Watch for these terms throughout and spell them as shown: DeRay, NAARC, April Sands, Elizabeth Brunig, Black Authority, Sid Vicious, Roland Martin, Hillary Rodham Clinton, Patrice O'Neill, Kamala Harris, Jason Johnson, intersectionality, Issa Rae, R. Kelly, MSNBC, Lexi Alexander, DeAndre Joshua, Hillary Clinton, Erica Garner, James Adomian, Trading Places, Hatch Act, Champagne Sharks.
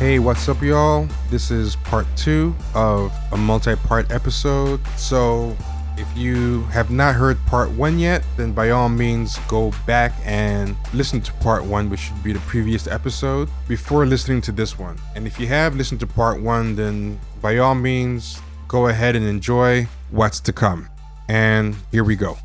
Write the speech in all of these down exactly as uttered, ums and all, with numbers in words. Hey, what's up, y'all? This is part two of a multi-part episode. So if you have not heard part one yet, then by all means, go back and listen to part one, which should be the previous episode, before listening to this one. And if you have listened to part one, then by all means, go ahead and enjoy what's to come. And here we go.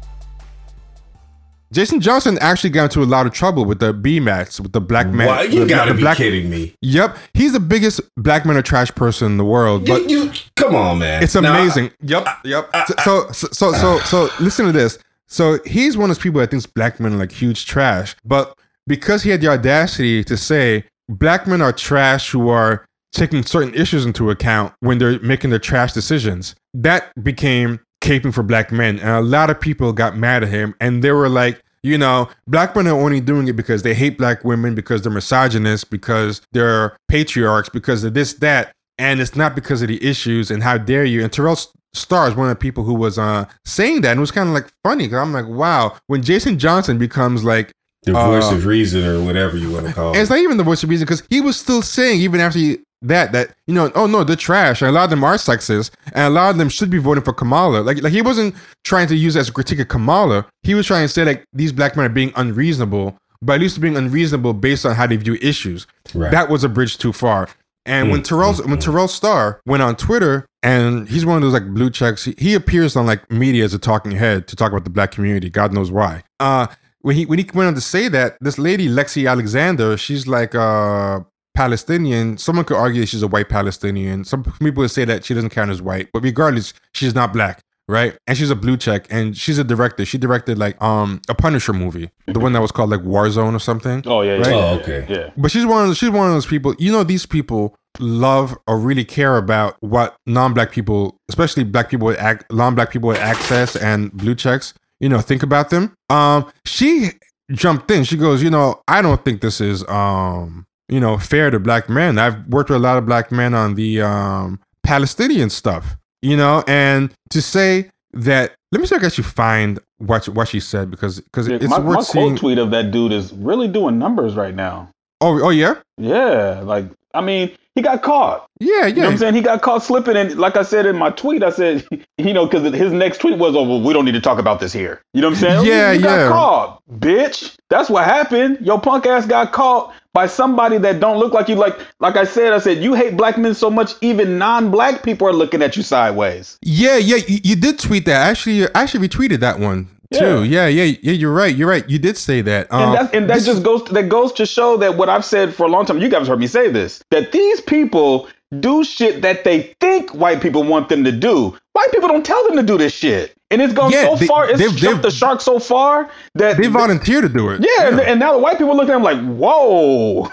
Jason Johnson actually got into a lot of trouble with the B MATs, with the black man. Why? You the, gotta the be black, kidding me. Yep. He's the biggest black man or trash person in the world. But you, you, come on, man. It's amazing. No, I, yep. Yep. I, I, so, so, so, so, so, listen to this. So he's one of those people that thinks black men are like huge trash. But because he had the audacity to say black men are trash who are taking certain issues into account when they're making their trash decisions, that became caping for black men, and a lot of people got mad at him, and they were like, you know, black men are only doing it because they hate black women, because they're misogynists, because they're patriarchs, because of this, that, and it's not because of the issues, and how dare you. And Terrell Starr is one of the people who was uh saying that, and it was kind of like funny, because I'm like, wow, when Jason Johnson becomes like the voice uh, of reason, or whatever you want to call it. It's not even the voice of reason, because he was still saying, even after he That that you know, oh no, they're trash, and a lot of them are sexist, and a lot of them should be voting for Kamala. Like like he wasn't trying to use it as a critique of Kamala. He was trying to say like these black men are being unreasonable, but at least being unreasonable based on how they view issues. Right. That was a bridge too far. And mm, when Terrell mm, when Terrell Starr went on Twitter, and he's one of those like blue checks. He, he appears on like media as a talking head to talk about the black community. God knows why. Uh, when he when he went on to say that, this lady Lexi Alexander, she's like uh. Palestinian. Someone could argue that she's a white Palestinian. Some people would say that she doesn't count as white, but regardless, she's not black, right? And she's a blue check, and she's a director. She directed like um a Punisher movie, the one that was called like Warzone or something. Oh yeah, right? yeah, oh, okay, yeah. But she's one of those, she's one of those people. You know, these people love or really care about what non-black people, especially black people with ac- non-black people with access and blue checks, you know, think about them. Um, she jumped in. She goes, you know, I don't think this is um. you know, fair to black men. I've worked with a lot of black men on the um, Palestinian stuff, you know, and to say that, let me see if I can actually find what, what she said, because because yeah, it's my, worth my seeing. My quote tweet of that dude is really doing numbers right now. Oh, oh yeah? Yeah, like, I mean, he got caught. Yeah, yeah. You know what I'm saying? He got caught slipping, and like I said in my tweet, I said, you know, because his next tweet was, oh, well, we don't need to talk about this here. You know what I'm saying? Yeah, he, he yeah. got caught, bitch. That's what happened. Your punk ass got caught by somebody that don't look like you. Like, like I said, I said, you hate black men so much, even non-black people are looking at you sideways. Yeah, yeah, you, you did tweet that. Actually, I actually retweeted that one. Too. Yeah, yeah, yeah. You're right. You're right. You did say that, um, and that, and that just goes to, that goes to show that what I've said for a long time. You guys heard me say this: that these people do shit that they think white people want them to do. White people don't tell them to do this shit, and it's gone yeah, so they, far. It's they've, jumped they've, the shark so far that they volunteer to do it. Yeah, yeah. And now the white people are looking at them like, whoa.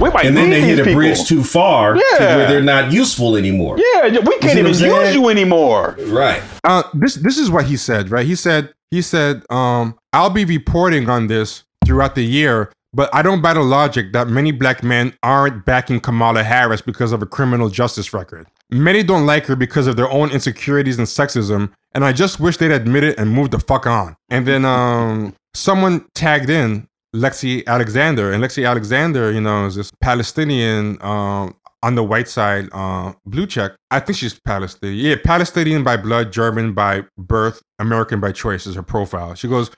We might and then they hit a people. bridge too far yeah. to where they're not useful anymore. Yeah, we can't even use you anymore. Right. Uh, this this is what he said, right? He said, he said, um, I'll be reporting on this throughout the year, but I don't buy the logic that many black men aren't backing Kamala Harris because of a criminal justice record. Many don't like her because of their own insecurities and sexism, and I just wish they'd admit it and move the fuck on. And then um, someone tagged in Lexi Alexander, and Lexi Alexander, you know, is this Palestinian um, on the white side, uh, blue check. I think she's Palestinian. Yeah, Palestinian by blood, German by birth, American by choice is her profile. She goes,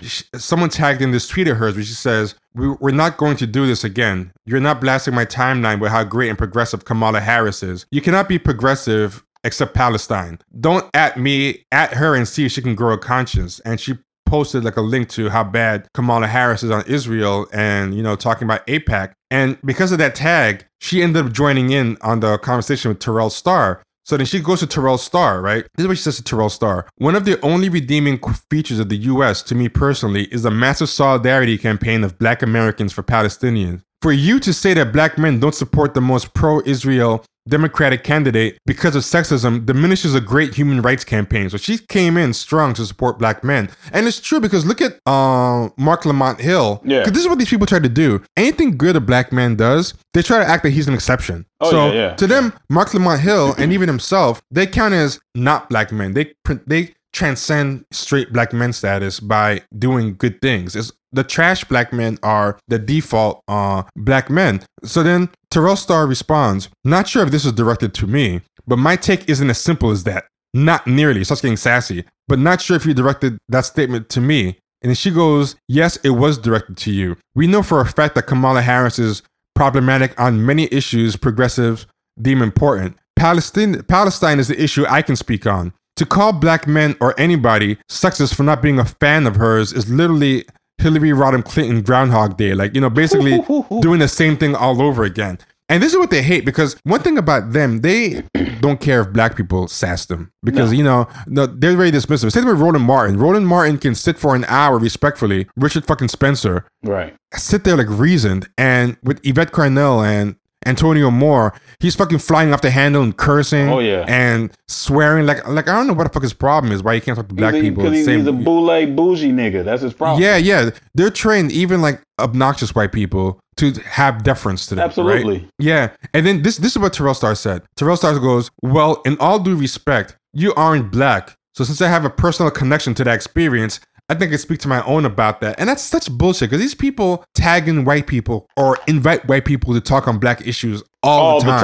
she, someone tagged in this tweet of hers where she says, we, we're not going to do this again. You're not blasting my timeline with how great and progressive Kamala Harris is. You cannot be progressive except Palestine. Don't at me, at her, and see if she can grow a conscience. And she posted like a link to how bad Kamala Harris is on Israel, and, you know, talking about AIPAC. And because of that tag, she ended up joining in on the conversation with Terrell Starr. So then she goes to Terrell Starr, right? This is what she says to Terrell Starr. One of the only redeeming features of the U S to me personally is the massive solidarity campaign of black Americans for Palestinians. For you to say that black men don't support the most pro-Israel Democratic candidate because of sexism diminishes a great human rights campaign. So she came in strong to support black men. And it's true, because look at uh, Mark Lamont Hill. Yeah. Because this is what these people try to do. Anything good a black man does, they try to act that he's an exception. Oh, so yeah, yeah. to them, Mark Lamont Hill and even himself, they count as not black men. They, they transcend straight black men status by doing good things. It's the trash black men are the default uh, black men. So then Terrell Starr responds, not sure if this is directed to me, but my take isn't as simple as that. Not nearly. Starts getting sassy, but not sure if you directed that statement to me. And then she goes, yes, it was directed to you. We know for a fact that Kamala Harris is problematic on many issues progressives deem important. Palestine, Palestine is the issue I can speak on. To call black men or anybody sexist for not being a fan of hers is literally Hillary Rodham Clinton Groundhog Day. Like, you know, basically doing the same thing all over again. And this is what they hate, because one thing about them, they don't care if black people sass them because, no. you know, no, they're very dismissive. Same with Roland Martin. Roland Martin can sit for an hour respectfully. Richard fucking Spencer. Right. Sit there like reasoned. And with Yvette Carnell and Antonio Moore, he's fucking flying off the handle and cursing oh, yeah. and swearing. Like, like I don't know what the fuck his problem is, why he can't talk to black he's people. He's, same, he's a boule bougie nigga. That's his problem. Yeah, yeah. They're trained, even like obnoxious white people, to have deference to them. Absolutely. Right? Yeah. And then this, this is what Terrell Starr said. Terrell Starr goes, well, in all due respect, you aren't black. So since I have a personal connection to that experience, I think I speak to my own about that. And that's such bullshit because these people tagging white people or invite white people to talk on black issues all, all the, time, the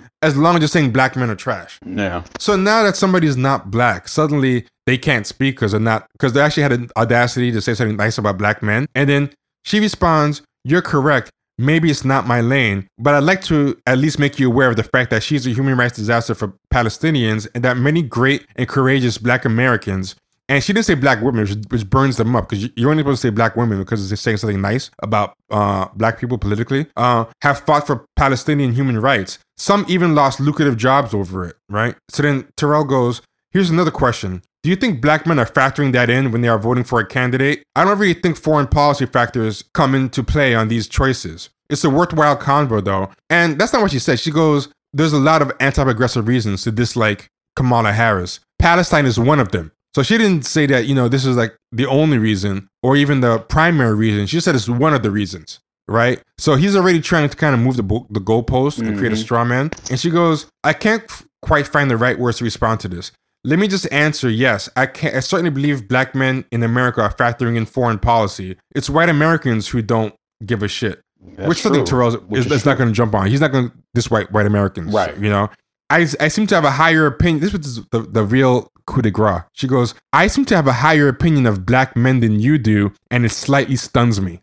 time. As long as you're saying black men are trash. Yeah. So now that somebody's not black, suddenly they can't speak because they're not, because they actually had an audacity to say something nice about black men. And then she responds, you're correct. Maybe it's not my lane, but I'd like to at least make you aware of the fact that she's a human rights disaster for Palestinians and that many great and courageous black Americans. And she didn't say black women, which, which burns them up because you're only supposed to say black women because they're saying something nice about uh, black people politically, uh, have fought for Palestinian human rights. Some even lost lucrative jobs over it, right? So then Terrell goes, here's another question. Do you think black men are factoring that in when they are voting for a candidate? I don't really think foreign policy factors come into play on these choices. It's a worthwhile convo, though. And that's not what she said. She goes, there's a lot of anti-progressive reasons to dislike Kamala Harris. Palestine is one of them. So she didn't say that, you know, this is like the only reason or even the primary reason. She said it's one of the reasons, right? So he's already trying to kind of move the, bo- the goalpost mm-hmm. and create a straw man. And she goes, I can't f- quite find the right words to respond to this. Let me just answer, yes, I, can, I certainly believe black men in America are factoring in foreign policy. It's white Americans who don't give a shit. That's which something Terrell is, is, is not going to jump on. He's not going to diss white, white Americans, right? You know? I, I seem to have a higher opinion. This was the, the real coup de grace. She goes, I seem to have a higher opinion of black men than you do, and it slightly stuns me.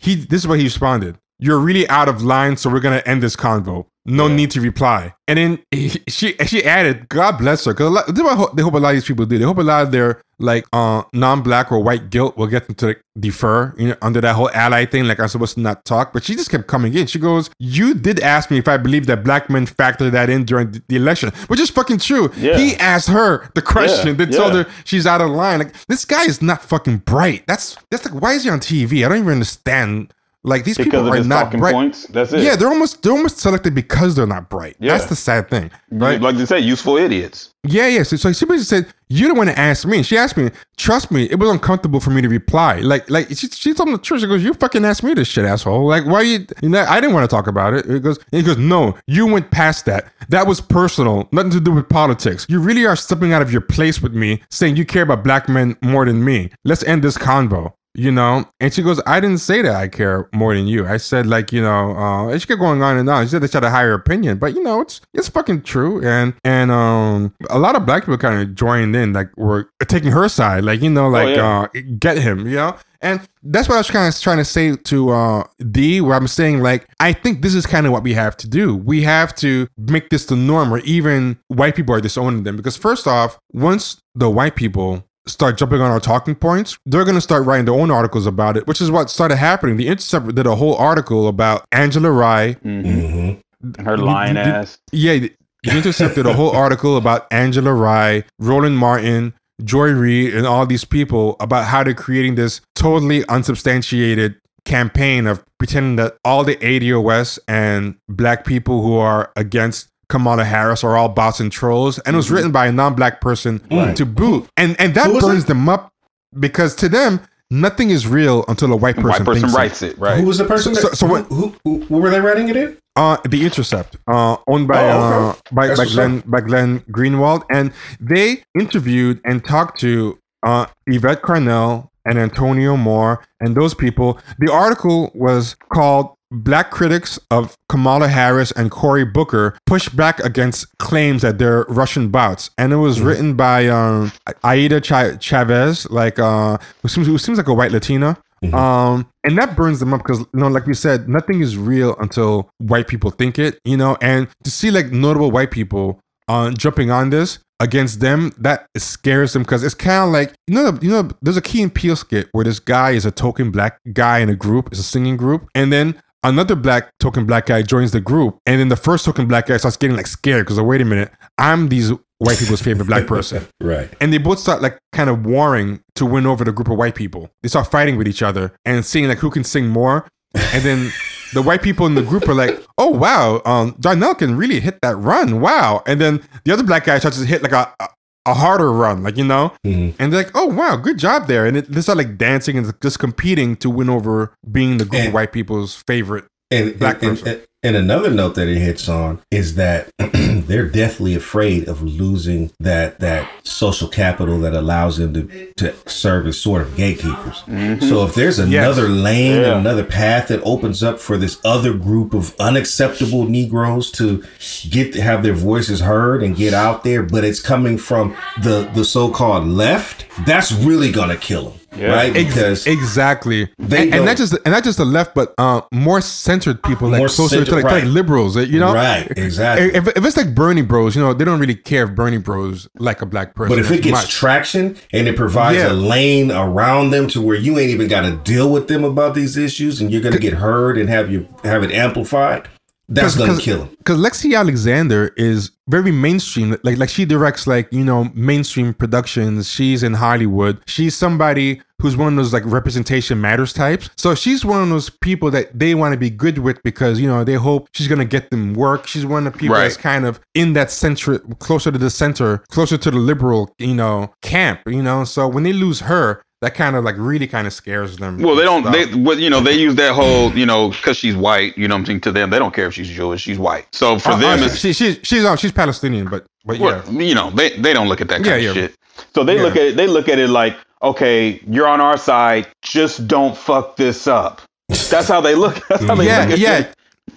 He. This is what he responded. You're really out of line, so we're going to end this convo. No yeah. need to reply. And then he, she she added, God bless her. Because this is what they hope a lot of these people do. They hope a lot of their like uh, non-black or white guilt will get them to like, defer, you know, under that whole ally thing. Like, I'm supposed to not talk. But she just kept coming in. She goes, you did ask me if I believe that black men factor that in during the election, which is fucking true. Yeah. He asked her the question. Yeah. They told yeah. her she's out of line. Like, this guy is not fucking bright. That's, that's like, why is he on T V? I don't even understand. Like, these because people are not bright. Points, that's it. Yeah, they're almost they're almost selected because they're not bright. Yeah. That's the sad thing, right? Like you said, useful idiots. Yeah, yeah. So, so she basically said, "You don't want to ask me." She asked me. Trust me, it was uncomfortable for me to reply. Like, like she she told me the truth. She goes, "You fucking asked me this shit, asshole. Like, why are you? You know, I didn't want to talk about it." It goes, and he goes, "No, you went past that. That was personal, nothing to do with politics. You really are stepping out of your place with me, saying you care about black men more than me. Let's end this convo." You know, and she goes, I didn't say that I care more than you. I said, like, you know, uh, and she kept going on and on. She said they had a higher opinion, but you know, it's it's fucking true. And and um, a lot of black people kind of joined in, like, were taking her side, like, you know, like, oh, yeah. uh, get him, you know. And that's what I was kind of trying to say to uh, D, where I'm saying, like, I think this is kind of what we have to do. We have to make this the norm, or even white people are disowning them, because first off, once the white people start jumping on our talking points, they're going to start writing their own articles about it, which is what started happening. The Intercept did a whole article about Angela Rye. Mm-hmm. And her lying the, the, ass. Yeah, The, the Intercept did a whole article about Angela Rye, Roland Martin, Joy Reid, and all these people about how they're creating this totally unsubstantiated campaign of pretending that all the A D O S and black people who are against Kamala Harris are all bots and trolls, and it was written by a non-black person right. to boot, and and that burns it? them up, because to them nothing is real until a white person, white person thinks writes it. it. Right? Who was the person? So, that, so what? Who, who, who were they writing it in? Uh, The Intercept, uh, owned by oh, okay. uh, by by Glenn, by Glenn Greenwald, and they interviewed and talked to uh, Yvette Carnell and Antonio Moore and those people. The article was called "Black Critics of Kamala Harris and Cory Booker Push Back Against Claims That They're Russian Bots," and it was mm. written by um, Aida Ch- Chavez, like uh, who seems who seems like a white Latina. Mm-hmm. Um, and that burns them up because, you know, like we said, nothing is real until white people think it, you know, and to see like notable white people uh, jumping on this against them, that scares them because it's kind of like, you know, you know, there's a Key and Peele skit where this guy is a token black guy in a group, it's a singing group, and then another black token black guy joins the group, and then the first token black guy starts getting like scared because, oh, wait a minute, I'm these white people's favorite black person. Right. And they both start like kind of warring to win over the group of white people. They start fighting with each other and seeing like who can sing more. And then the white people in the group are like, oh, wow, um, Darnell can really hit that run. Wow. And then the other black guy starts to hit like a, a a harder run, like, you know, mm-hmm. and they're like, oh, wow, good job there. And it, they start like dancing and just competing to win over being the group and, of white people's favorite and, black and, person. And, and another note that it hits on is that they're deathly afraid of losing that that social capital that allows them to, to serve as sort of gatekeepers. Mm-hmm. So if there's another yes. lane, yeah. another path that opens up for this other group of unacceptable Negroes to get to have their voices heard and get out there, but it's coming from the, the so-called left, that's really going to kill them. Yeah. Right, because Ex- exactly, and, and not just and not just the left, but uh, more centered people, like closer centered, to, like, right. to like liberals, you know, right? Exactly. If, if it's like Bernie Bros, you know, they don't really care if Bernie Bros like a black person. But if it gets much. traction and it provides yeah. a lane around them to where you ain't even got to deal with them about these issues, and you're gonna get heard and have you have it amplified. That's Cause, gonna cause, kill him. Because Lexi Alexander is very mainstream. Like, like she directs, like, you know, mainstream productions. She's in Hollywood. She's somebody who's one of those like representation matters types. So she's one of those people that they want to be good with because, you know, they hope she's going to get them work. She's one of the people right. that's kind of in that center, closer to the center, closer to the liberal, you know, camp, you know. So when they lose her, that kind of like really kind of scares them. Well, they don't, they, well, you know, they use that whole, you know, because she's white, you know what I'm saying? To them, they don't care if she's Jewish, she's white. So for uh, them, uh, it's, she, she, she's uh, she's Palestinian, but, but well, yeah. you know, they, they don't look at that kind yeah, of yeah. shit. So they yeah. look at it, they look at it like, okay, you're on our side, just don't fuck this up. That's how they look. That's how they yeah, look at yeah. it.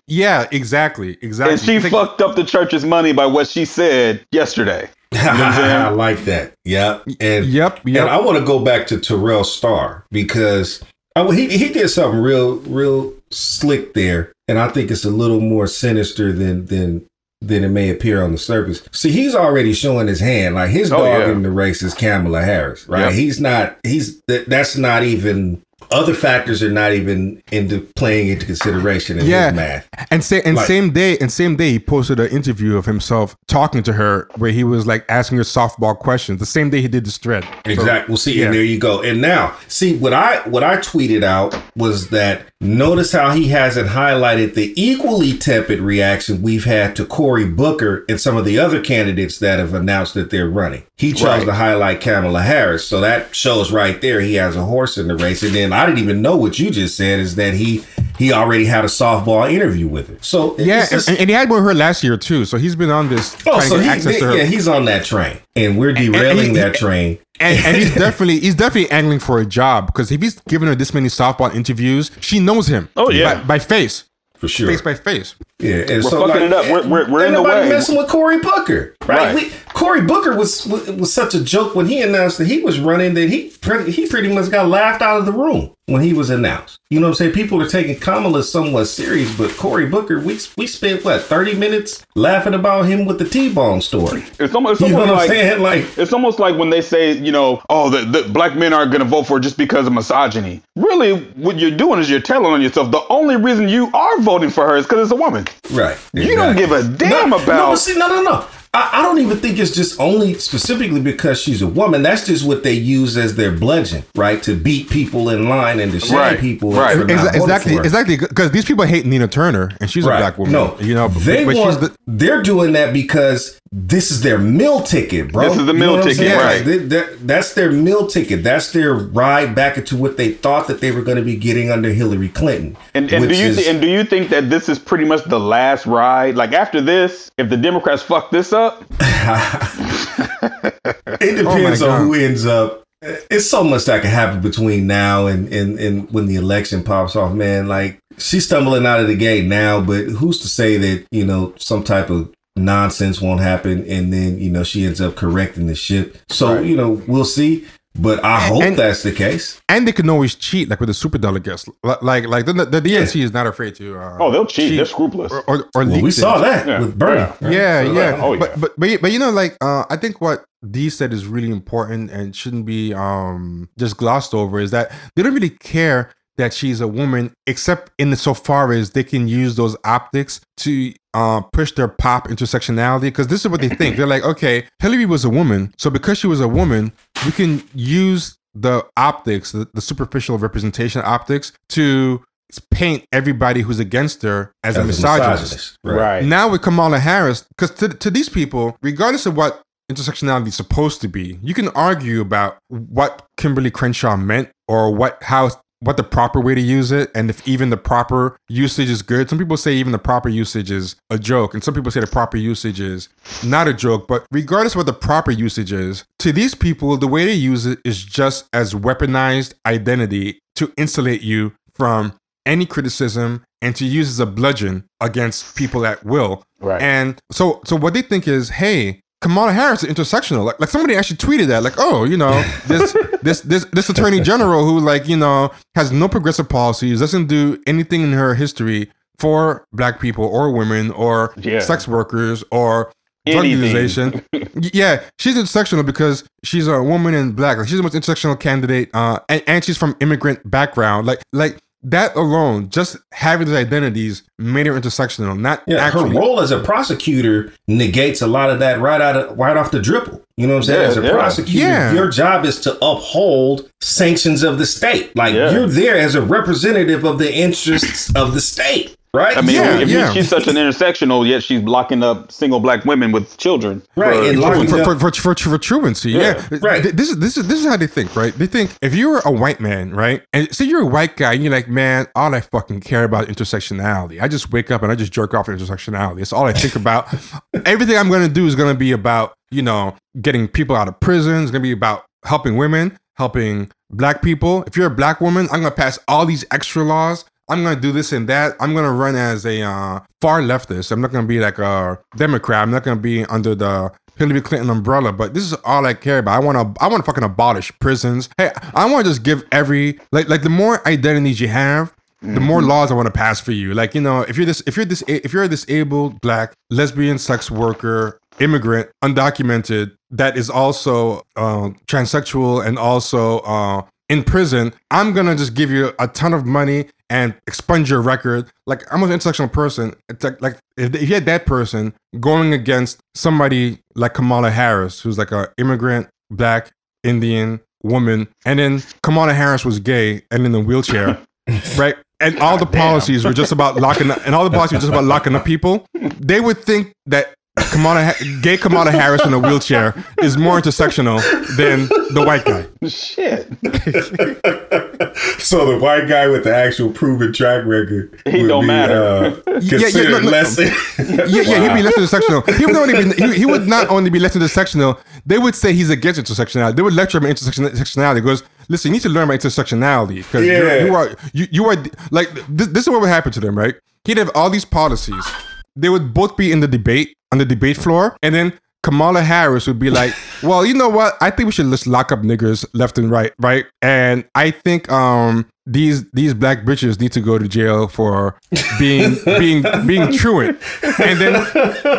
Yeah, exactly, exactly. And she think- fucked up the church's money by what she said yesterday. You know I like that. Yep. And, yep, yep. and I want to go back to Terrell Starr because I, he, he did something real, real slick there. And I think it's a little more sinister than than than it may appear on the surface. See, he's already showing his hand. Like his oh, dog yeah. in the race is Kamala Harris, right? Yep. He's not, he's, th- that's not even... Other factors are not even into playing into consideration in yeah. his math. And say, and like, same day, and same day, he posted an interview of himself talking to her where he was like asking her softball questions. The same day he did this thread. Exactly. So, well, see, yeah. and there you go. And now, see what I what I tweeted out was that notice how he hasn't highlighted the equally tepid reaction we've had to Cory Booker and some of the other candidates that have announced that they're running. He chose right. to highlight Kamala Harris, so that shows right there he has a horse in the race. And then I didn't even know what you just said is that he he already had a softball interview with her. So yeah, just, and, and he had one with her last year too. So he's been on this. Oh, so he, access they, to her. yeah, he's on that train, and we're derailing and, and he, that train. And, and he's definitely he's definitely angling for a job because if he's giving her this many softball interviews, she knows him. Oh yeah, by, by face. For sure. Face by face. Yeah. And we're so, fucking like, it up. We're, we're, we're in the way. Nobody messing with Cory Booker. Right. right. We, Cory Booker was, was was such a joke when he announced that he was running that he, he pretty much got laughed out of the room when he was announced. You know what I'm saying? People are taking Kamala somewhat serious, but Cory Booker, we we spent, what, thirty minutes laughing about him with the T-bone story. It's almost, it's almost you know what like, I'm saying? Like, it's almost like when they say, you know, oh, the, the black men aren't going to vote for it just because of misogyny. Really, what you're doing is you're telling on yourself. The only reason you are voting voting for her is because it's a woman. Right. Exactly. You don't give a damn no, about... No, see, no, no, no. I, I don't even think it's just only specifically because she's a woman. That's just what they use as their bludgeon, right? To beat people in line and to shame right. people. Right. Ex- exactly. Exactly. Because these people hate Nina Turner and she's right. a black woman. No. You know, they but, but want, she's the- they're doing that because this is their meal ticket, bro. This is the meal you know ticket, right? They, they, that's their meal ticket. That's their ride back into what they thought that they were going to be getting under Hillary Clinton. And, and do you is, th- and do you think that this is pretty much the last ride? Like after this, if the Democrats fuck this up, it depends oh on who ends up It's so much that can happen between now and, and, and when the election pops off, man. Like, she's stumbling out of the gate now, but who's to say that, you know, some type of nonsense won't happen and then, you know, she ends up correcting the ship. So, right. you know, we'll see. But I hope and, that's the case. And they can always cheat, like with the superdelegates. Like, like the, the D N C yeah. is not afraid to. Uh, oh, they'll cheat. cheat. They're scrupulous. Or, or, or well, we things. saw that yeah. with Bernie. Yeah, right? yeah. So yeah. Like, oh, yeah. But, but, but, but you know, like uh, I think what Dee said is really important and shouldn't be um, just glossed over is that they don't really care that she's a woman, except in so far as they can use those optics to uh, push their pop intersectionality. Because this is what they think. They're like, okay, Hillary was a woman, so because she was a woman, we can use the optics, the, the superficial representation optics, to paint everybody who's against her as, as a misogynist. misogynist. Right. right now with Kamala Harris, because to, to these people, regardless of what intersectionality is supposed to be, you can argue about what Kimberly Crenshaw meant or what how. what the proper way to use it, and if even the proper usage is good. Some people say even the proper usage is a joke, and some people say the proper usage is not a joke, but regardless of what the proper usage is, to these people, the way they use it is just as weaponized identity to insulate you from any criticism and to use as a bludgeon against people at will. Right. And so so what they think is, hey, Kamala Harris is intersectional. Like, like somebody actually tweeted that, like, oh, you know, this this this this attorney general who, like, you know, has no progressive policies, doesn't do anything in her history for black people or women or yeah. sex workers or drug utilization. Yeah, she's intersectional because she's a woman and black. Like, she's the most intersectional candidate, uh, and, and she's from immigrant background. Like, like. That alone, just having those identities, made her intersectional. Not yeah, actually. Her role as a prosecutor negates a lot of that right out of, right off the dribble. You know what I'm saying? Yeah, as a yeah. prosecutor, yeah. your job is to uphold sanctions of the state. Like yeah. you're there as a representative of the interests of the state. Right. I mean, yeah, if yeah. she's such an intersectional, yet she's blocking up single black women with children. Right. For, and locking for, up. For, for, for, for truancy. Yeah. yeah. Right. This is this is this is how they think. Right. They think if you were a white man. Right. And say you're a white guy and you're like, man, all I fucking care about is intersectionality. I just wake up and I just jerk off at intersectionality. It's all I think about. Everything I'm going to do is going to be about, you know, getting people out of prison. It's going to be about helping women, helping black people. If you're a black woman, I'm going to pass all these extra laws. I'm going to do this and that. I'm going to run as a uh, far leftist. I'm not going to be like a Democrat. I'm not going to be under the Hillary Clinton umbrella, but this is all I care about. I want to I want to fucking abolish prisons. Hey, I want to just give every, like, like the more identities you have, the more laws I want to pass for you. Like, you know, if you're this, if you're this, if you're a disabled black lesbian sex worker, immigrant, undocumented, that is also uh, transsexual and also uh, in prison, I'm going to just give you a ton of money and expunge your record. Like, I'm an intersectional person. It's like, like if you had that person going against somebody like Kamala Harris, who's like a immigrant, black, Indian woman, and then Kamala Harris was gay and in a wheelchair, right? And all the policies were just about locking up, and all the policies were just about locking up people. They would think that Kamala, gay Kamala Harris in a wheelchair is more intersectional than the white guy. Shit. So the white guy with the actual proven track record, he don't be, matter. Uh, yeah, yeah, no, no. Less yeah, yeah, wow. He'd be less intersectional. He would not only be, he, he would not only be less intersectional. They would say he's against intersectionality. They would lecture him on intersectionality. He goes, listen, you need to learn about intersectionality because yeah. you are, you, you are like this, this is what would happen to them, right? He'd have all these policies. They would both be in the debate, on the debate floor. And then Kamala Harris would be like, well, you know what? I think we should just lock up niggers left and right, right? And I think um, these these black bitches need to go to jail for being being being truant. And then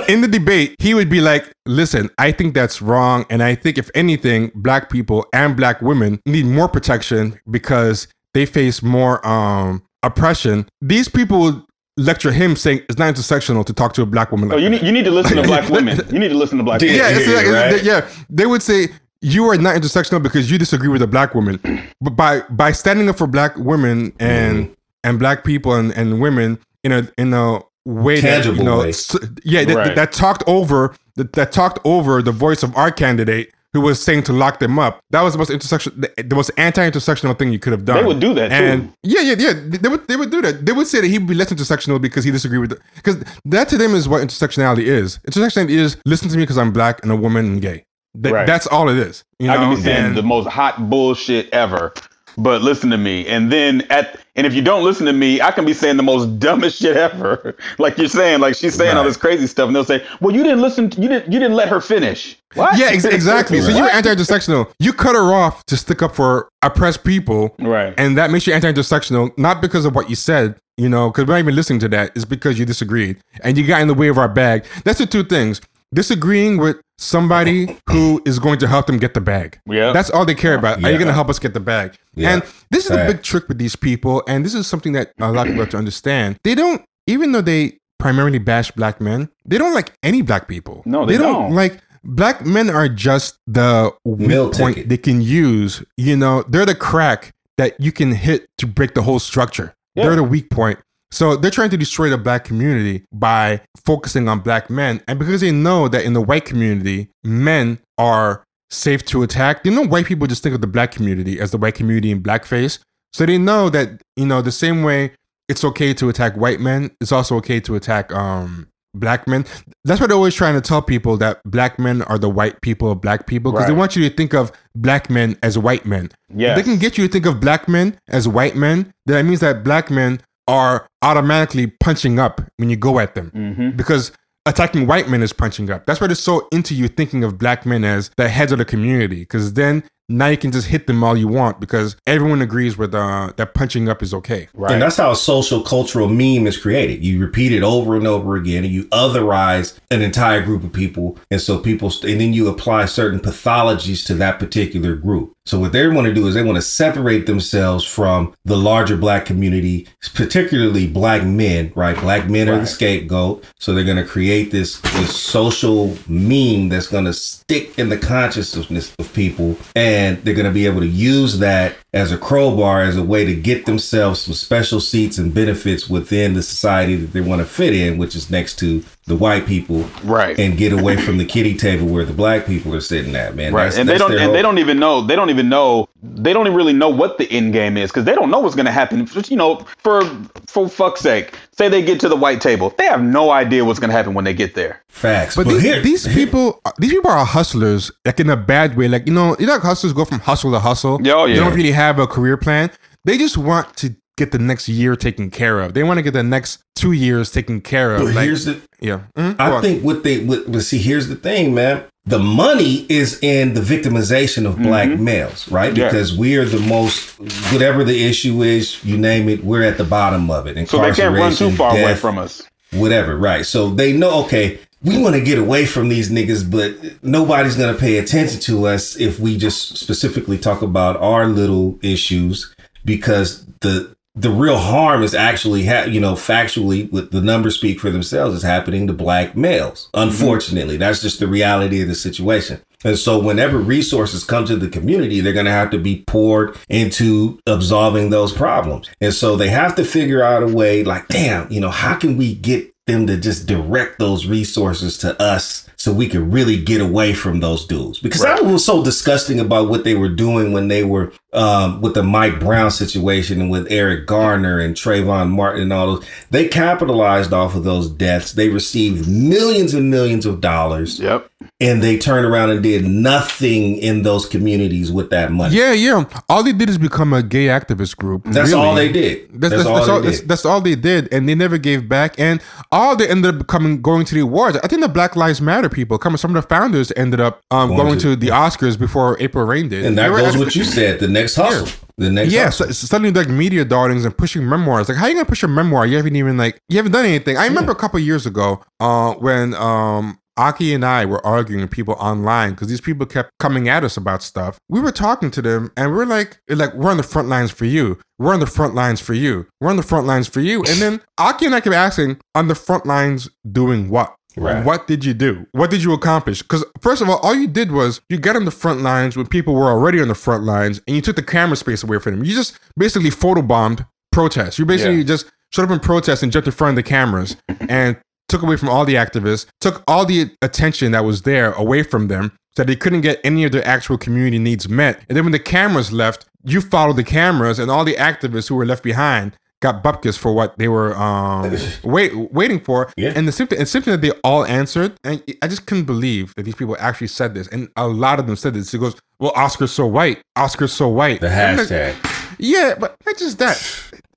in the debate, he would be like, listen, I think that's wrong. And I think if anything, black people and black women need more protection because they face more um, oppression. These people would lecture him saying it's not intersectional to talk to a black woman. Like, oh, you need you need to listen to black women. You need to listen to black women. Yeah, it's like, right? it's, yeah. They would say you are not intersectional because you disagree with a black woman. But by by standing up for black women and mm. and black people and, and women in a in a way tangible that you know, way. So, yeah, that, right. that talked over that, that talked over the voice of our candidate who was saying to lock them up. That was the most intersection, the, the most anti-intersectional thing you could have done. They would do that and too. Yeah, yeah, yeah. They would, they would do that. They would say that he'd be less intersectional because he disagreed with it. Because that to them is what intersectionality is. Intersectionality is, listen to me because I'm black and a woman and gay. Th- right. That's all it is. You know? I could be saying and, the most hot bullshit ever, but listen to me. And then at and if you don't listen to me, I can be saying the most dumbest shit ever. Like you're saying, like she's saying right. all this crazy stuff, and they'll say, "Well, you didn't listen. To, you didn't. You didn't let her finish." What? Yeah, ex- exactly. So you're anti-intersectional. You cut her off to stick up for oppressed people, right? And that makes you anti-intersectional, not because of what you said. You know, because we're not even listening to that. It's because you disagreed and you got in the way of our bag. That's the two things. Disagreeing with somebody who is going to help them get the bag. Yeah. That's all they care about. Yeah. Are you going to help us get the bag? Yeah. And this is the big trick with these people. And this is something that a lot of people have to understand. They don't, even though they primarily bash black men, they don't like any black people. No, they, they don't. don't. Like, black men are just the weak point they can use. You know, they're the crack that you can hit to break the whole structure. Yeah. They're the weak point. So they're trying to destroy the black community by focusing on black men. And because they know that in the white community, men are safe to attack. They know white people just think of the black community as the white community in blackface. So they know that, you know, the same way it's okay to attack white men, it's also okay to attack um, black men. That's why they're always trying to tell people that black men are the white people of black people, because right. they want you to think of black men as white men. Yes. If they can get you to think of black men as white men, then that means that black men are automatically punching up when you go at them, mm-hmm. because attacking white men is punching up. That's why they're so into you thinking of black men as the heads of the community, because then now you can just hit them all you want because everyone agrees with uh, that punching up is okay. Right. And that's how a social cultural meme is created. You repeat it over and over again and you otherize an entire group of people. And so people, and then you apply certain pathologies to that particular group. So what they want to do is they want to separate themselves from the larger black community, particularly black men, right? Black men right. are the scapegoat. So they're going to create this, this social meme that's going to stick in the consciousness of people. And they're going to be able to use that as a crowbar, as a way to get themselves some special seats and benefits within the society that they want to fit in, which is next to the white people, right? And get away from the kiddie table where the black people are sitting at, man. Right, that's, and they don't, and whole... they don't even know. They don't even know. They don't even really know what the end game is, because they don't know what's going to happen. You know, for for fuck's sake, say they get to the white table, they have no idea what's going to happen when they get there. Facts, but, but these, here, these people, these people are hustlers, like in a bad way. Like you know, you know, hustlers go from hustle to hustle. Oh, yeah, they don't really have a career plan. They just want to get the next year taken care of. They want to get the next two years taken care of. But like, here's the, yeah. Mm, I think what they, what, but see, here's the thing, man. The money is in the victimization of mm-hmm. black males, right? Yeah. Because we are the most, whatever the issue is, you name it, we're at the bottom of it. So they can't run too far death, away from us. Whatever, right. So they know, okay, we want to get away from these niggas, but nobody's going to pay attention to us if we just specifically talk about our little issues, because the the real harm is actually, ha- you know, factually, with the numbers speak for themselves, is happening to black males. Unfortunately, mm-hmm. that's just the reality of the situation. And so whenever resources come to the community, they're going to have to be poured into absolving those problems. And so they have to figure out a way like, damn, you know, how can we get them to just direct those resources to us so we could really get away from those dudes? Because right. I was so disgusting about what they were doing when they were um, with the Mike Brown situation and with Eric Garner and Trayvon Martin and all those. They capitalized off of those deaths. They received millions and millions of dollars. Yep. And they turned around and did nothing in those communities with that money. Yeah, yeah. All they did is become a gay activist group. That's really. all they did. That's, that's, that's all, that's all they did. That's, that's all they did. And they never gave back. And all they ended up becoming, going to the awards. I think the Black Lives Matter people, coming, some of the founders ended up um, going, going to, to the Oscars before April Reign did. And that goes with what you said, the next hustle. Yeah. The next yeah, so, so suddenly like media darlings and pushing memoirs. Like, how are you gonna push a memoir? You haven't even like you haven't done anything. I remember yeah. a couple of years ago uh, when um, Aki and I were arguing with people online because these people kept coming at us about stuff. We were talking to them and we we're like, like we're on the front lines for you. We're on the front lines for you. We're on the front lines for you. And then Aki and I kept asking, on the front lines doing what? Right. What did you do? What did you accomplish? Because first of all, all you did was you got on the front lines when people were already on the front lines, and you took the camera space away from them. You just basically photobombed protests. You basically yeah. just showed up in protests and jumped in front of the cameras and took away from all the activists, took all the attention that was there away from them, so they couldn't get any of their actual community needs met. And then when the cameras left, you followed the cameras and all the activists who were left behind got bupkis for what they were um, wait, waiting for. Yeah. And the symptom, it's something that they all answered. And I just couldn't believe that these people actually said this. And a lot of them said this. It goes, well, Oscar's so white. Oscar's so white. The hashtag. Like, yeah, but not just that.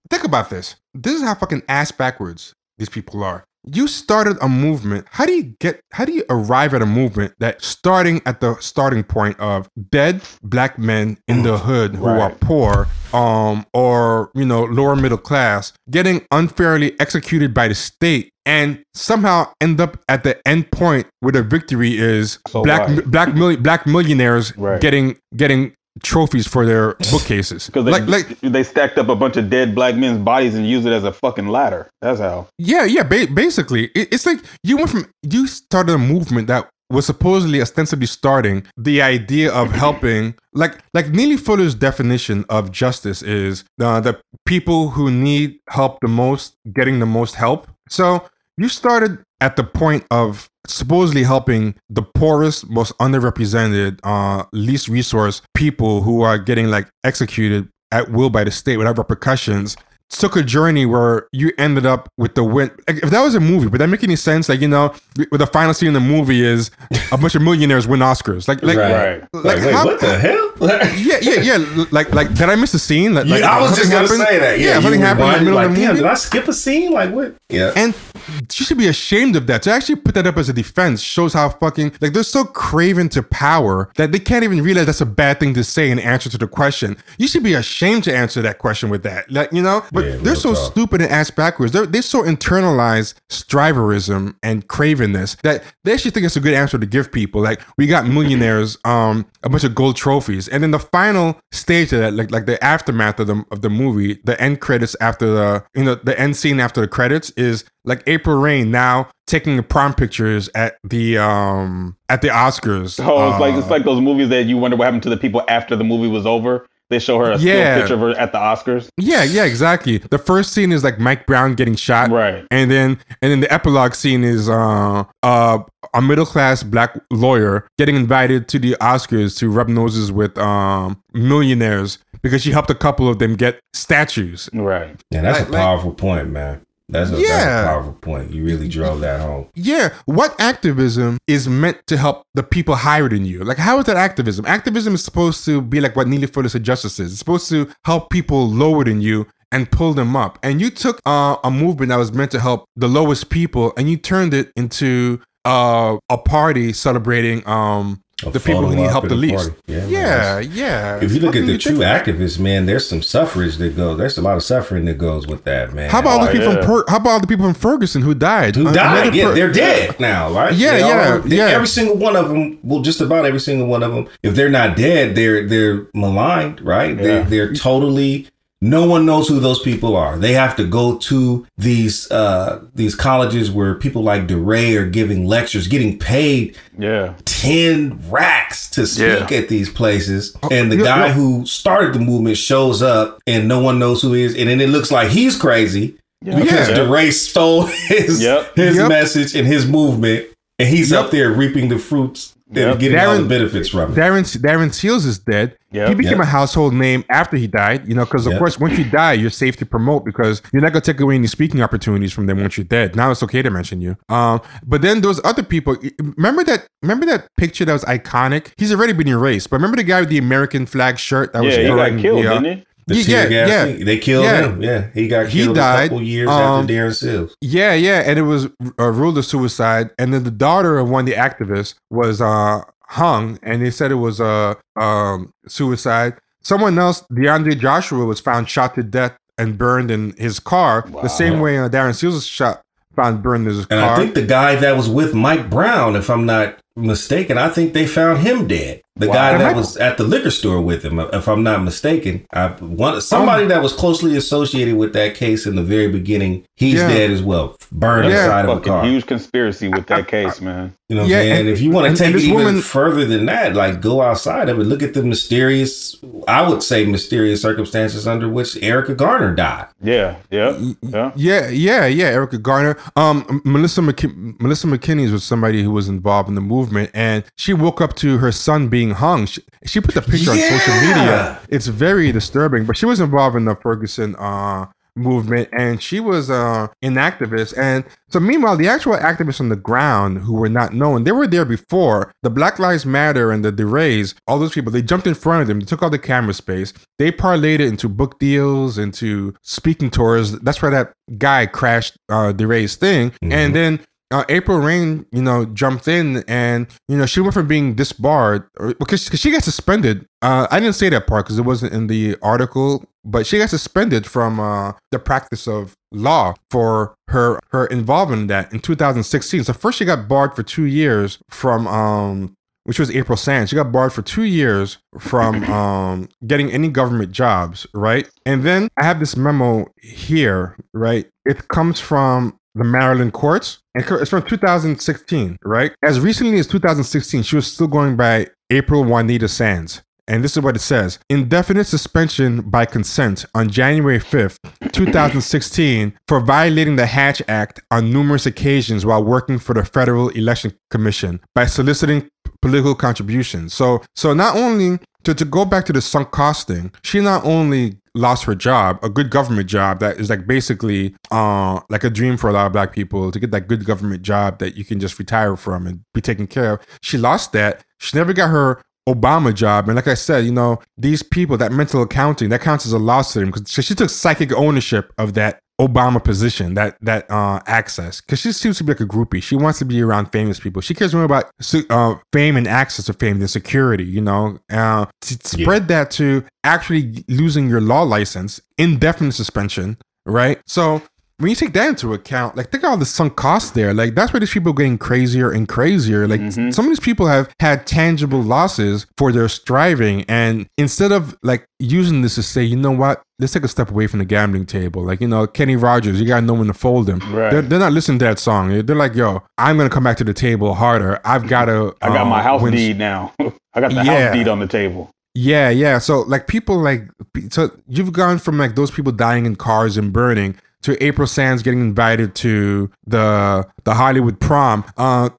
Think about this. This is how fucking ass backwards these people are. You started a movement. How do you get, how do you arrive at a movement that starting at the starting point of dead black men in the hood who right. are poor, um, or, you know, lower middle class, getting unfairly executed by the state, and somehow end up at the end point where the victory is so black, m- black, mil- black millionaires right. getting, getting, trophies for their bookcases because they, like, like, they stacked up a bunch of dead black men's bodies and used it as a fucking ladder. That's how. Yeah, yeah. Ba- basically, it, it's like you went from you started a movement that was supposedly ostensibly starting the idea of helping. Like, like Neelie Fuller's definition of justice is uh, the people who need help the most getting the most help. So you started at the point of supposedly helping the poorest, most underrepresented, uh, least resource people who are getting like executed at will by the state without repercussions. Took a journey where you ended up with the win. Like, if that was a movie, would that make any sense? Like, you know, with the final scene in the movie is a bunch of millionaires win Oscars. Like, like, right. like, like wait, how, what the hell? yeah, yeah, yeah. Like, like, did I miss a scene? Like, yeah, like I was just gonna happened? say that. Yeah, yeah something happened in the middle like, of the movie. Did I skip a scene? Like, what? Yeah. And you should be ashamed of that. To actually put that up as a defense shows how fucking like they're so craven to power that they can't even realize that's a bad thing to say in answer to the question. You should be ashamed to answer that question with that. Like, you know. But yeah, they're so tough. stupid and ass backwards. They're, they're so internalized striverism and cravenness that they actually think it's a good answer to give people. Like, we got millionaires, um, a bunch of gold trophies. And then the final stage of that, like like the aftermath of the, of the movie, the end credits after the, you know, the end scene after the credits is like April Reign now taking the prom pictures at the um at the Oscars. Oh, it's uh, like it's like those movies that you wonder what happened to the people after the movie was over. They show her a yeah. still picture of her at the Oscars. Yeah, yeah, exactly. The first scene is like Mike Brown getting shot, right? And then, and then the epilogue scene is uh, uh, a middle class black lawyer getting invited to the Oscars to rub noses with um, millionaires because she helped a couple of them get statues. Right. Yeah, that's like, a powerful like, point, man. That's a, yeah. that's a powerful point. You really drove that home. Yeah. What activism is meant to help the people higher than you? Like, how is that activism? Activism is supposed to be like what Neelie Fuller said justice is. It's supposed to help people lower than you and pull them up. And you took uh, a movement that was meant to help the lowest people and you turned it into uh, a party celebrating um, the people who need help the least. Party. Yeah, yeah, yeah. If you look at the true activists, man, there's some suffrage that goes. There's a lot of suffering that goes with that, man. How about all oh, the people yeah. from per- How about all the people from Ferguson who died? Who died? Yeah, per- they're dead now, right? Yeah, they yeah, are, yeah. Every single one of them. Well, just about every single one of them. If they're not dead, they're they're maligned, right? Yeah. They're, they're totally. No one knows who those people are. They have to go to these uh, these colleges where people like DeRay are giving lectures, getting paid yeah. ten racks to speak yeah. at these places. And the guy who started the movement shows up and no one knows who he is. And then it looks like he's crazy yeah. because yeah. DeRay stole his, yep. his yep. message and his movement. And he's yep. up there reaping the fruits. They're yep. getting Darren, all the benefits from it. Darren, Darren Seals is dead. Yep. He became yep. a household name after he died, you know, because of yep. course, once you die, you're safe to promote because you're not going to take away any speaking opportunities from them once you're dead. Now it's okay to mention you. Um, but then those other people, remember that Remember that picture that was iconic? He's already been erased, but remember the guy with the American flag shirt? That yeah, was he got killed, the, uh, didn't he? The yeah, yeah, yeah. They killed yeah. him. Yeah, he got he killed died. a couple years um, after Darren Seals. Yeah, yeah, and it was uh, ruled a suicide. And then the daughter of one of the activists was uh, hung, and they said it was a uh, um, suicide. Someone else, DeAndre Joshua, was found shot to death and burned in his car. Wow. The same way uh, Darren Seals was shot, found burned in his and car. And I think the guy that was with Mike Brown, if I'm not mistaken, I think they found him dead. The wow. guy that was at the liquor store with him, if I'm not mistaken, I want somebody um, that was closely associated with that case in the very beginning. He's yeah. dead as well, burned yeah. inside of a car. Huge conspiracy with that I, case, I, man. You know, yeah, man. And if you want to take it even woman, further than that, like go outside of it, look at the mysterious, I would say, mysterious circumstances under which Erica Garner died. Yeah, yeah, yeah, yeah, yeah, yeah. Erica Garner, um, Melissa McK- Melissa McKinney was somebody who was involved in the movement, and she woke up to her son being hung. She, she put the picture yeah. on social media. It's very disturbing, but she was involved in the Ferguson uh movement, and she was uh, an activist. And so meanwhile, the actual activists on the ground who were not known, they were there before. The Black Lives Matter and the DeRays, all those people, they jumped in front of them. They took all the camera space. They parlayed it into book deals, into speaking tours. That's where that guy crashed uh, DeRay's thing. Mm-hmm. And then Uh, April Reign, you know, jumped in, and, you know, she went from being disbarred, or, because cause she got suspended. Uh, I didn't say that part because it wasn't in the article, but she got suspended from uh, the practice of law for her her involvement in that in two thousand sixteen. So first she got barred for two years from, um, which was April Sanders. She got barred for two years from um, getting any government jobs, right? And then I have this memo here, right? It comes from the Maryland courts, and it's from two thousand sixteen, right? As recently as two thousand sixteen, she was still going by April Juanita Sands. And this is what it says. Indefinite suspension by consent on January fifth, twenty sixteen for violating the Hatch Act on numerous occasions while working for the Federal Election Commission by soliciting political contributions. So, so not only to, to go back to the sunk cost thing, she not only lost her job, a good government job that is like basically uh, like a dream for a lot of black people, to get that good government job that you can just retire from and be taken care of. She lost that. She never got her Obama job. And like I said, you know, these people, that mental accounting, that counts as a loss to them, because she took psychic ownership of that Obama position, that that uh, access, because she seems to be like a groupie. She wants to be around famous people. She cares more about uh, fame and access to fame than security, you know. Uh, to spread yeah. that to actually losing your law license, indefinite suspension, right? So when you take that into account, like, think of all the sunk costs there. Like, that's where these people are getting crazier and crazier. Like, mm-hmm. some of these people have had tangible losses for their striving. And instead of, like, using this to say, you know what, let's take a step away from the gambling table. Like, you know, Kenny Rogers, you got to know when to fold him. Right. They're, they're not listening to that song. They're like, yo, I'm going to come back to the table harder. I've got to. I got um, my house win- deed now. I got the yeah. house deed on the table. Yeah, yeah. So, like, people like, so you've gone from, like, those people dying in cars and burning to April Sands getting invited to the the Hollywood prom, uh,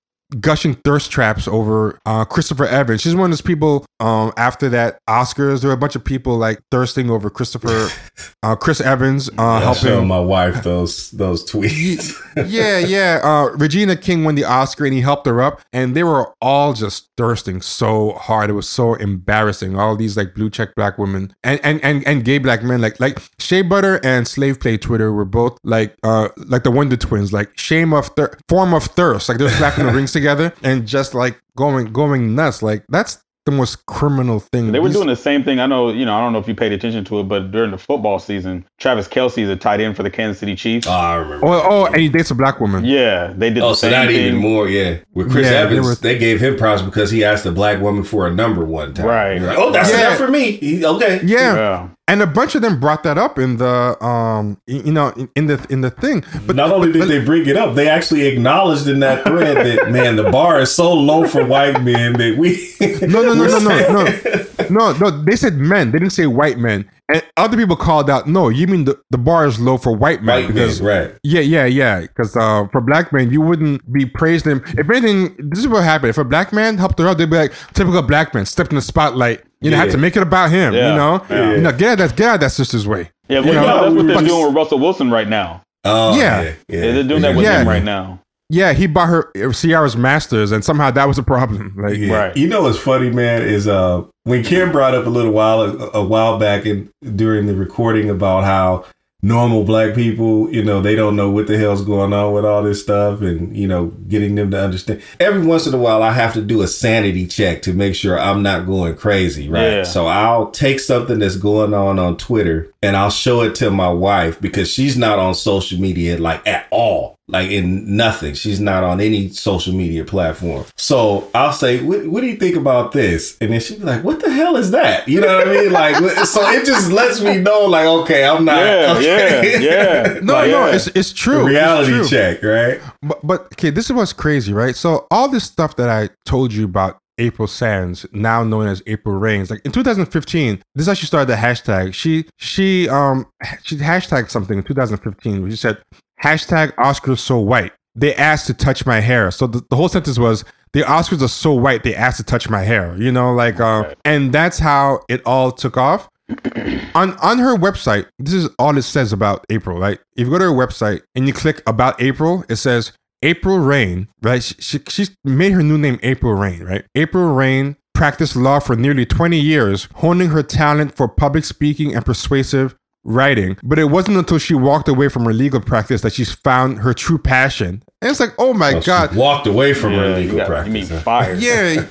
gushing thirst traps over uh, Christopher Evans. She's one of those people, um, after that Oscars, there were a bunch of people like thirsting over Christopher, uh, Chris Evans. Uh, helping show my wife those those tweets. yeah, yeah. Uh, Regina King won the Oscar and he helped her up, and they were all just thirsting so hard. It was so embarrassing. All these like blue check black women and and and, and gay black men, like like Shea Butter and Slave Play Twitter were both like uh, like the Wonder Twins, like shame of thir- form of thirst. Like they're slapping the rings together and just like going going nuts. Like that's the most criminal thing. They were doing the same thing. I know, you know, I don't know if you paid attention to it, but during the football season, Travis Kelce is a tight end for the Kansas City Chiefs. Oh, I remember. Oh, oh and he dates a black woman. Yeah, they did. Oh, the so same that thing. Even more. Yeah, with Chris yeah, Evans, they, were, they gave him props because he asked a black woman for a number one time. Right. Like, oh, that's yeah. enough for me. He, okay. Yeah. yeah. And a bunch of them brought that up in the, um, you know, in, in the in the thing. But not only did they bring it up, they actually acknowledged in that thread that man, the bar is so low for white men that we. No, no, no, no, no, no, no, no. They said men. They didn't say white men. And other people called out, no, you mean the, the bar is low for white men. White because, men, right. Yeah, yeah, yeah. Because uh, for black men, you wouldn't be praising them. If anything, this is what happened. If a black man helped her out, they'd be like, typical black man, stepped in the spotlight. You know, yeah. have to make it about him, yeah. you know? Yeah. You know, get out, that, get out that sister's way. Yeah, well, you know? You know, that's what they're but, doing with Russell Wilson right now. Oh, yeah. yeah. yeah they're doing that with yeah. him right now. Yeah, he bought her Ciara's Masters, and somehow that was a problem. Like, yeah. right. You know what's funny, man, is uh, when Kim brought up a little while a, a while back in, during the recording about how normal black people, you know, they don't know what the hell's going on with all this stuff and, you know, getting them to understand. Every once in a while, I have to do a sanity check to make sure I'm not going crazy, right? Yeah. So I'll take something that's going on on Twitter and I'll show it to my wife because she's not on social media, like, at all. Like in nothing. She's not on any social media platform. So I'll say, what, what do you think about this? And then she'll be like, what the hell is that? You know what I mean? Like, so it just lets me know, like, okay, I'm not. Yeah, okay. yeah, yeah. No, like, no, yeah. It's, it's true. The reality it's true. Check, right? But, but, okay, this is what's crazy, right? So all this stuff that I told you about April Sands, now known as April Reigns, like in two thousand fifteen, this is how she started the hashtag. She, she, um, she hashtagged something in two thousand fifteen where she said, hashtag Oscars so white. They asked to touch my hair. So the, the whole sentence was, the Oscars are so white, they asked to touch my hair. You know, like, um, and that's how it all took off. on on her website, this is all it says about April, right? If you go to her website and you click about April, it says April Reign, right? She, she she's made her new name April Reign, right? April Reign practiced law for nearly twenty years, honing her talent for public speaking and persuasive writing. But it wasn't until she walked away from her legal practice that she's found her true passion. And it's like, oh my well, God. She walked away from yeah, her legal got, practice. You mean fired. Yeah.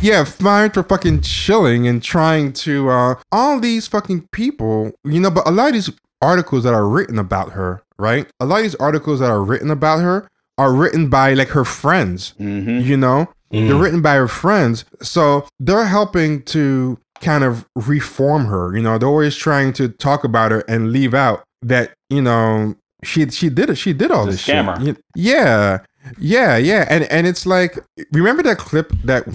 Yeah. Fired for fucking chilling and trying to, uh, all these fucking people, you know, but a lot of these articles that are written about her, right? A lot of these articles that are written about her are written by like her friends, mm-hmm. you know, mm. they're written by her friends. So they're helping to kind of reform her. You know, they're always trying to talk about her and leave out that, you know, she she did it. She did all this shit. Yeah. Yeah. Yeah. And and it's like, remember that clip that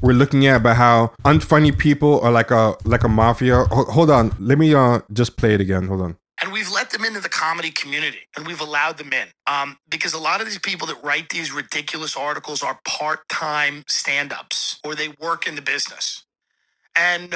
we're looking at about how unfunny people are like a like a mafia? Hold on. Let me uh just play it again. Hold on. And we've let them into the comedy community, and we've allowed them in. Um, because a lot of these people that write these ridiculous articles are part-time stand-ups, or they work in the business. And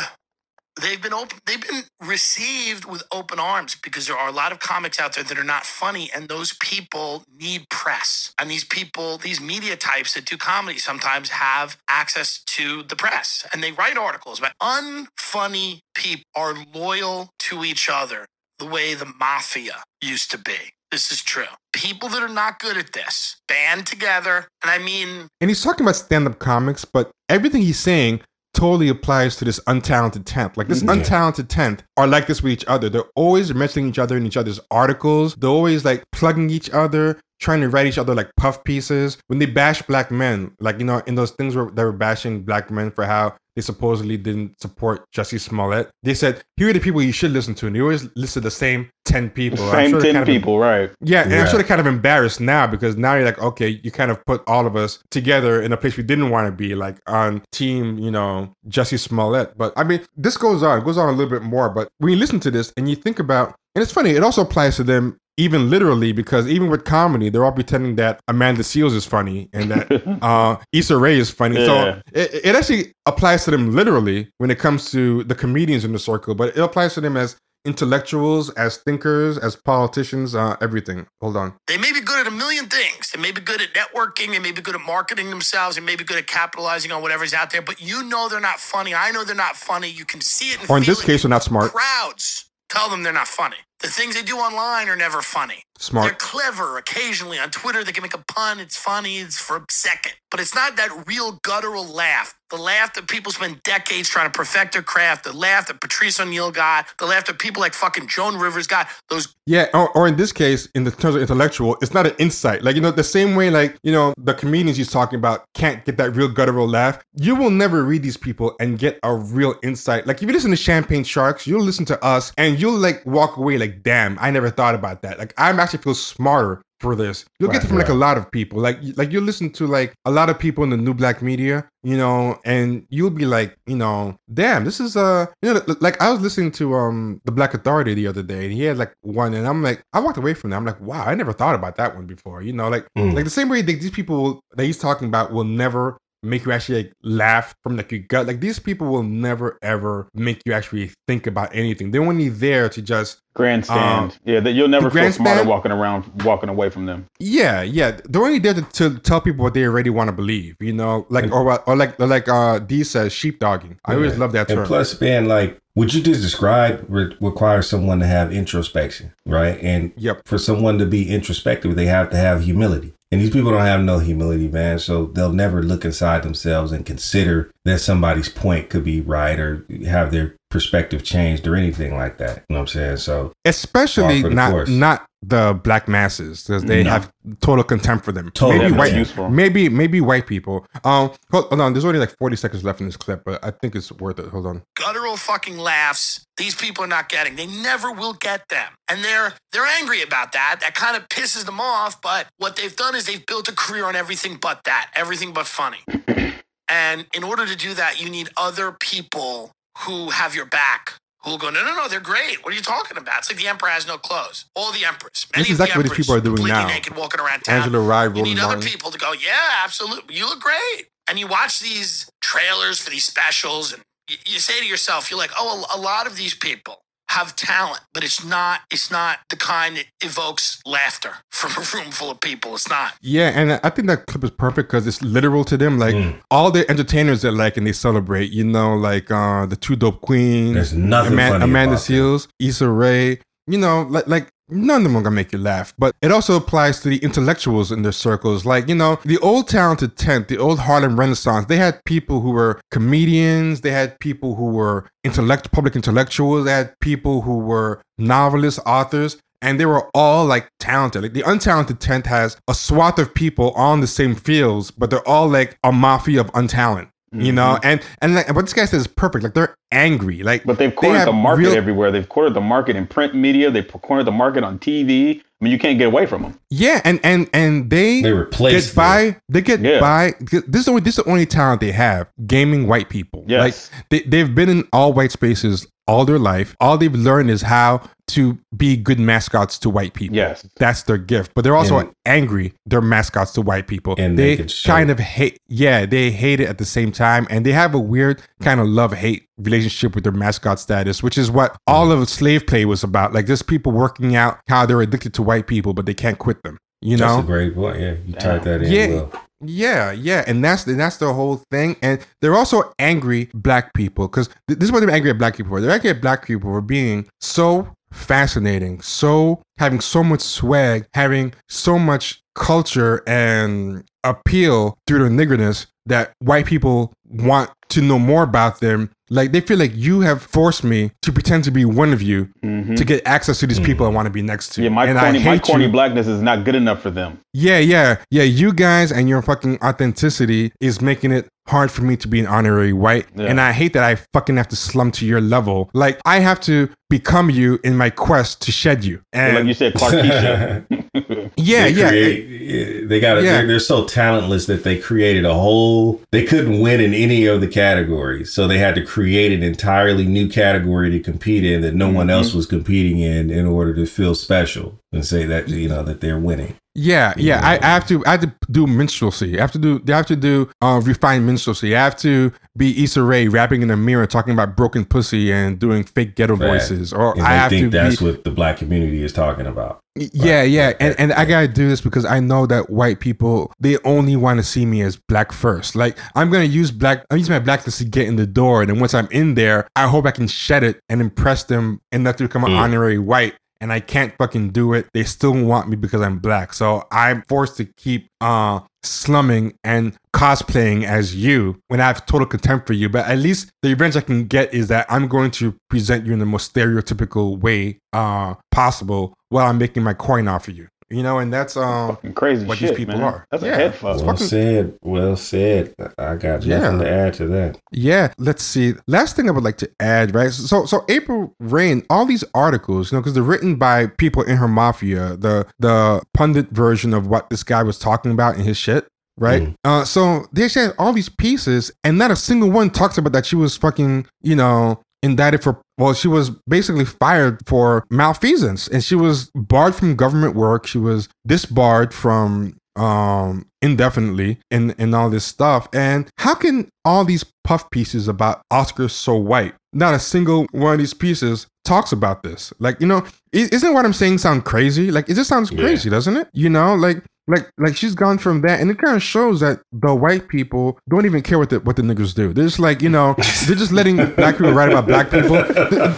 they've been open, they've been received with open arms, because there are a lot of comics out there that are not funny, and those people need press. And these people, these media types that do comedy sometimes have access to the press, and they write articles. But unfunny people are loyal to each other, the way the mafia used to be. This is true. People that are not good at this band together. And I mean... And he's talking about stand-up comics, but everything he's saying totally applies to this untalented tenth. Like, this yeah. untalented tenth are like this with each other. They're always mentioning each other in each other's articles. They're always, like, plugging each other, trying to write each other, like, puff pieces. When they bash black men, like, you know, in those things where they were bashing black men for how they supposedly didn't support Jussie Smollett, they said, here are the people you should listen to. And they always listed the same ten people. The same sure ten kind of, people, right. Yeah, and yeah. I'm sure they're kind of embarrassed now, because now you're like, okay, you kind of put all of us together in a place we didn't want to be, like on team, you know, Jussie Smollett. But I mean, this goes on. It goes on a little bit more. But when you listen to this and you think about, and it's funny, it also applies to them even literally, because even with comedy, they're all pretending that Amanda Seals is funny and that uh, Issa Rae is funny. Yeah. So it, it actually applies to them literally when it comes to the comedians in the circle, but it applies to them as intellectuals, as thinkers, as politicians, uh, everything. Hold on. They may be good at a million things. They may be good at networking. They may be good at marketing themselves. They may be good at capitalizing on whatever's out there, but you know they're not funny. I know they're not funny. You can see it. And or in feel this it. Case, they're not smart. Crowds tell them they're not funny. The things they do online are never funny. Smart. They're clever. Occasionally on Twitter, they can make a pun. It's funny. It's for a second. But it's not that real guttural laugh. The laugh that people spend decades trying to perfect their craft. The laugh that Patrice O'Neill got. The laugh that people like fucking Joan Rivers got. Those. Yeah, or, or in this case, in the terms of intellectual, it's not an insight. Like, you know, the same way, like, you know, the comedians he's talking about can't get that real guttural laugh. You will never read these people and get a real insight. Like, if you listen to Champagne Sharks, you'll listen to us and you'll, like, walk away like, damn, I never thought about that. Like, I actually feel smarter for this. You'll right, get it from right. like a lot of people. Like, like you listen to like a lot of people in the new black media, you know, and you'll be like, you know, damn, this is uh, you know, like I was listening to um the Black Authority the other day, and he had like one, and I'm like, I walked away from that. I'm like, wow, I never thought about that one before. You know, like mm. like the same way that these people that he's talking about will never make you actually like laugh from like your gut. Like these people will never ever make you actually think about anything. They're only there to just grandstand. Um, yeah, that you'll never feel smarter walking around, walking away from them. Yeah, yeah. They're only there to, to tell people what they already want to believe. You know, like or or like or like uh, D says, sheepdogging. I yeah. always love that term. And plus, man, like what you just described re- requires someone to have introspection, right? And yep. for someone to be introspective, they have to have humility. And these people don't have no humility, man. So they'll never look inside themselves and consider that somebody's point could be right or have their perspective changed or anything like that. You know what I'm saying? So especially not course. not the black masses, because they no. have total contempt for them. Totally maybe white, useful. maybe maybe white people. Um, hold, hold on. There's only like forty seconds left in this clip, but I think it's worth it. Hold on. Guttural fucking laughs. These people are not getting. They never will get them, and they're they're angry about that. That kind of pisses them off. But what they've done is they've built a career on everything but that, everything but funny. And in order to do that, you need other people who have your back, who will go, no, no, no, they're great. What are you talking about? It's like the emperor has no clothes. All the emperors, many of the emperors, people are doing now. Naked, walking around town. Angela Rye, Roland Martin. You need other people to go, yeah, absolutely. You look great. And you watch these trailers for these specials and you say to yourself, you're like, oh, a lot of these people have talent, but it's not it's not the kind that evokes laughter from a room full of people. It's not. Yeah, and I think that clip is perfect because it's literal to them. Like mm. all the entertainers that like and they celebrate, you know, like uh, the Two Dope Queens, there's nothing Ama- funny Amanda Seals, that. Issa Rae, you know, like like none of them are gonna make you laugh. But it also applies to the intellectuals in their circles. Like, you know, the old Talented Tenth, the old Harlem Renaissance, they had people who were comedians, they had people who were intellect public intellectuals, they had people who were novelists, authors, and they were all like talented. Like the Untalented Tenth has a swath of people on the same fields, but they're all like a mafia of untalent. You know, mm-hmm. and and like, what this guy says is perfect. Like they're angry, like but they've cornered they the market real... everywhere. They've cornered the market in print media. They've cornered the market on T V. I mean, you can't get away from them. Yeah, and and and they they replace get by. Them. They get yeah. by. This is only this is the only talent they have. Gaming white people. Yes, like they they've been in all white spaces all their life. All they've learned is how to be good mascots to white people. Yes, that's their gift. But they're also and, angry. They're mascots to white people, and they, they kind of hate. Yeah, they hate it at the same time, and they have a weird kind of love-hate relationship with their mascot status, which is what all of slave play was about. Like just people working out how they're addicted to white people, but they can't quit them. You know, that's a great point. Yeah, you tied that in. Yeah. Well. Yeah, yeah, and that's and that's the whole thing. And they're also angry black people because th- this is what they're angry at black people for. They're angry at black people for being so fascinating, so having so much swag, having so much culture and appeal through their niggerness that white people want to know more about them. Like they feel like you have forced me to pretend to be one of you mm-hmm. to get access to these mm-hmm. people I want to be next to. Yeah, my and corny, my corny blackness is not good enough for them. Yeah, yeah, yeah. You guys and your fucking authenticity is making it hard for me to be an honorary white. Yeah. And I hate that I fucking have to slum to your level. Like I have to become you in my quest to shed you. And like you said, Clarkeisha. yeah, they yeah. Create, they got. Yeah. They're, they're so talentless that they created a whole. They couldn't win in any of the categories, so they had to create an entirely new category to compete in that no mm-hmm. one else was competing in in order to feel special and say that, you know, that they're winning. Yeah, yeah. I, I have to I have to do minstrelsy. I have to do I have to do uh, refined minstrelsy. I have to be Issa Rae rapping in a mirror talking about broken pussy and doing fake ghetto Fact. voices. Or I have think to that's be, what the black community is talking about. Yeah, like, yeah. Like, and and I gotta do this because I know that white people, they only want to see me as black first. Like I'm gonna use black I'm using my blackness to get in the door, and then once I'm in there, I hope I can shed it and impress them enough to become an mm. honorary white. And I can't fucking do it. They still want me because I'm black. So I'm forced to keep uh, slumming and cosplaying as you when I have total contempt for you. But at least the revenge I can get is that I'm going to present you in the most stereotypical way uh, possible while I'm making my coin off of you. You know, and that's um, fucking crazy what shit, these people man. Are. That's yeah. a head fuck. Well fucking... said. Well said. I got nothing yeah. to add to that. Yeah. Let's see. Last thing I would like to add, right? So, so April Reign, all these articles, you know, because they're written by people in her mafia, the the pundit version of what this guy was talking about in his shit. Right. Mm. Uh, so they actually had all these pieces, and not a single one talks about that she was fucking, you know, indicted for, well, she was basically fired for malfeasance, and she was barred from government work. She was disbarred from um, indefinitely and, and all this stuff. And how can all these puff pieces about Oscars so white, not a single one of these pieces talks about this? Like, you know, isn't what I'm saying sound crazy? Like, it just sounds crazy, yeah. doesn't it? You know, like, Like, like she's gone from that, and it kind of shows that the white people don't even care what the what the niggas do. They're just like, you know, they're just letting black people write about black people.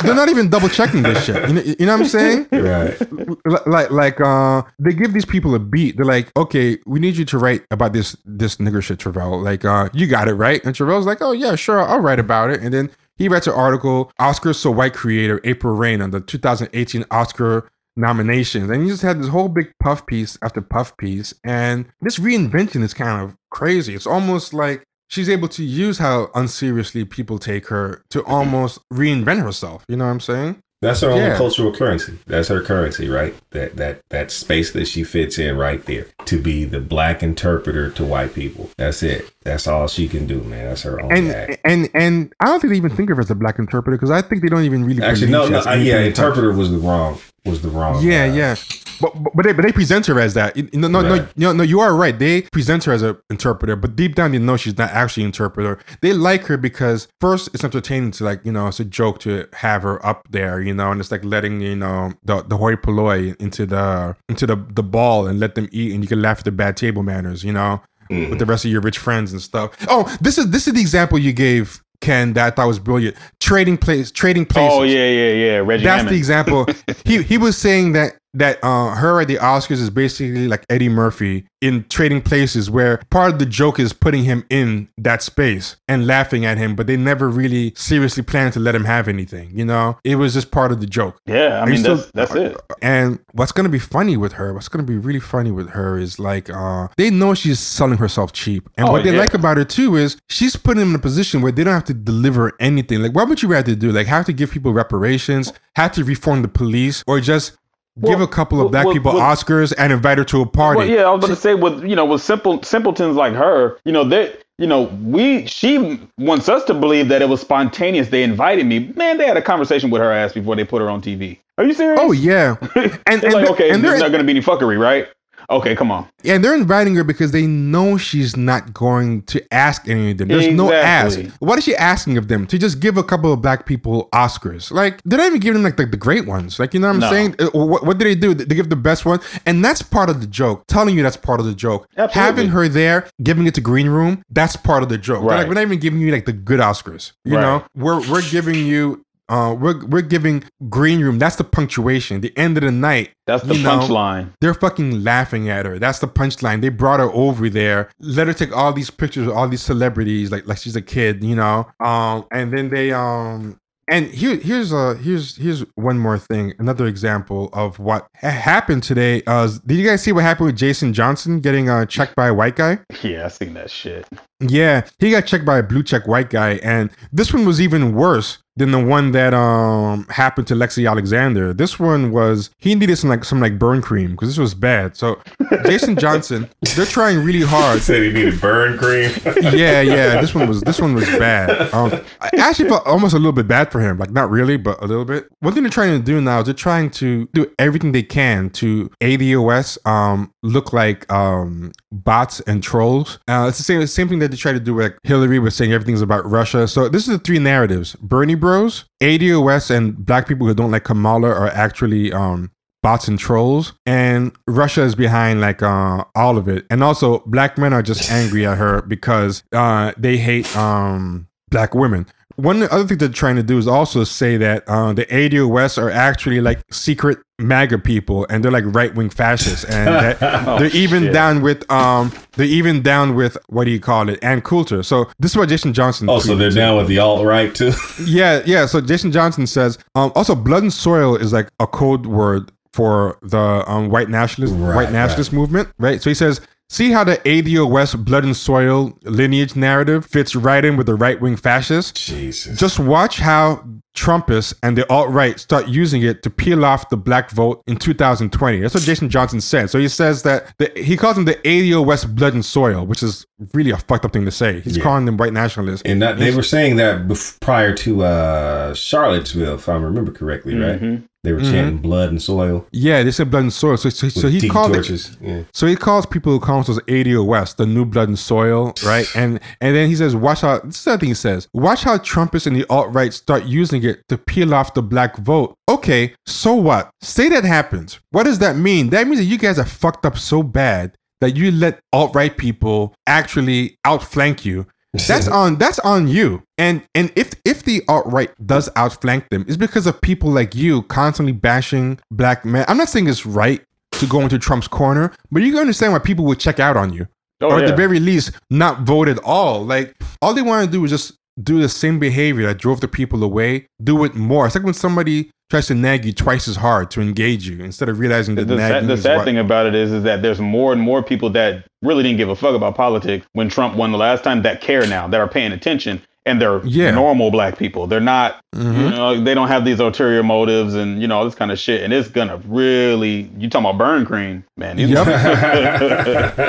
They're not even double checking this shit. You know, you know what I'm saying? Right. Like, like, uh, they give these people a beat. They're like, okay, we need you to write about this this nigger shit, Terrell. Like, uh, you got it right. And Terrell's like, oh yeah, sure, I'll write about it. And then he writes an article, Oscars So White creator April Reign on the two thousand eighteen Oscar nominations, and you just had this whole big puff piece after puff piece, and this reinvention is kind of crazy. It's almost like she's able to use how unseriously people take her to almost reinvent herself. You know what I'm saying? That's her yeah. own cultural currency. That's her currency, right? That that that space that she fits in right there to be the black interpreter to white people. That's it. That's all she can do, man. That's her own and, act. And and I don't think they even think of her as a black interpreter, because I think they don't even really. Actually, no, no. I, yeah, interpreter was the wrong. was the wrong yeah guy. yeah but but they, but they present her as that. No no right. no no you are right. They present her as an interpreter, but deep down you know she's not actually an interpreter. They like her because first it's entertaining to, like, you know, it's a joke to have her up there, you know, and it's like letting, you know, the the hoi polloi into the into the the ball and let them eat, and you can laugh at the bad table manners, you know, mm. with the rest of your rich friends and stuff. Oh, this is this is the example you gave, Ken, that I thought was brilliant. Trading place, trading places. Oh yeah, yeah, yeah. Reggie That's Hammond. The example. he he was saying that that uh, her at the Oscars is basically like Eddie Murphy in Trading Places, where part of the joke is putting him in that space and laughing at him, but they never really seriously planned to let him have anything. You know, it was just part of the joke. Yeah, I mean, still, that's, that's it. And what's going to be funny with her, what's going to be really funny with her is like, uh, they know she's selling herself cheap. And oh, what they yeah. like about her too is she's putting them in a position where they don't have to deliver anything. Like, what would you rather do? Like, have to give people reparations, have to reform the police, or just... Well, give a couple of well, black well, people well, Oscars and invite her to a party. Well, yeah, I was going to say with you know with simple simpletons like her, you know they you know we she wants us to believe that it was spontaneous. They invited me, man. They had a conversation with her ass before they put her on T V. Are you serious? Oh yeah, and, and like okay, and there's not going to be any fuckery, right? Okay, come on. Yeah, and they're inviting her because they know she's not going to ask any of them. There's exactly. no ask. What is she asking of them? To just give a couple of black people Oscars. Like, they don't even give them like the, the great ones. Like, you know what I'm no. saying? What, what do they do? They give the best one. And that's part of the joke. Telling you that's part of the joke. Absolutely. Having her there, giving it to Green Room, that's part of the joke. Right. Like, we're not even giving you like the good Oscars. You right. know, we're we're giving you... Uh, we're we're giving Green Room. That's the punctuation. The end of the night. That's the punchline. They're fucking laughing at her. That's the punchline. They brought her over there. Let her take all these pictures of all these celebrities, like like she's a kid, you know. Um, and then they um. And here, here's uh, here's here's one more thing. Another example of what ha- happened today. Uh, did you guys see what happened with Jason Johnson getting uh, checked by a white guy? Yeah, I seen that shit. Yeah, he got checked by a blue check white guy, and this one was even worse than the one that um happened to Lexi Alexander. This one was he needed some like some like burn cream because this was bad. So Jason Johnson, they're trying really hard. He said he needed burn cream. yeah, yeah. This one was this one was bad. Um, I actually felt almost a little bit bad for him. Like not really, but a little bit. One thing they're trying to do now is they're trying to do everything they can to A D O S um look like um bots and trolls. Uh, it's the same the same thing that they try to do with like, Hillary was saying everything's about Russia. So this is the three narratives: Bernie Bros, A D O S, and black people who don't like Kamala are actually um bots and trolls, and Russia is behind like uh all of it. And also black men are just angry at her because uh they hate um black women. One other thing they're trying to do is also say that uh, the A D O S are actually like secret MAGA people, and they're like right-wing fascists, and that oh, they're even shit. down with um, they're even down with what do you call it? Ann Coulter. So this is what Jason Johnson. Oh, so they're down too. With the alt-right too. yeah, yeah. So Jason Johnson says um, also blood and soil is like a code word for the um, white nationalist right, white nationalist right. movement, right? So he says. See how the A D O S blood and soil lineage narrative fits right in with the right-wing fascists? Jesus. Just watch how Trumpists and the alt-right start using it to peel off the black vote in two thousand twenty. That's what Jason Johnson said. So he says that the, he calls them the A D O S blood and soil, which is really a fucked up thing to say. He's yeah. calling them white nationalists. And that, they were saying that before, prior to uh, Charlottesville, if I remember correctly, mm-hmm. right? They were chanting mm-hmm. blood and soil. Yeah, they said blood and soil. So, so, so he called it, yeah. So he calls people who call themselves A D O S the new blood and soil, right? and and then he says, watch how this is the thing he says. Watch how Trumpists and the alt-right start using it to peel off the black vote. Okay, so what? Say that happens. What does that mean? That means that you guys are fucked up so bad that you let alt-right people actually outflank you. That's on that's on you. And and if if the alt-right does outflank them, it's because of people like you constantly bashing black men. I'm not saying it's right to go into Trump's corner, but you can understand why people would check out on you. Oh, or yeah. at the very least, not vote at all. Like, all they want to do is just do the same behavior that drove the people away. Do it more. It's like when somebody tries to nag you twice as hard to engage you instead of realizing that the nagging sad, the is sad what, thing about it is is that there's more and more people that really didn't give a fuck about politics when Trump won the last time that care now, that are paying attention, and they're yeah. normal black people. They're not, mm-hmm. you know, they don't have these ulterior motives and, you know, all this kind of shit. And it's gonna really, you talking about burn cream, man. These, yep.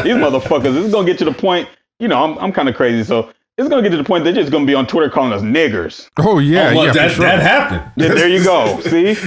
these motherfuckers, this is gonna get to the point, you know, I'm, I'm kind of crazy. So it's going to get to the point they're just going to be on Twitter calling us niggers. Oh, yeah. Oh, well, yeah that, sure. that happened. Yeah, there you go. See?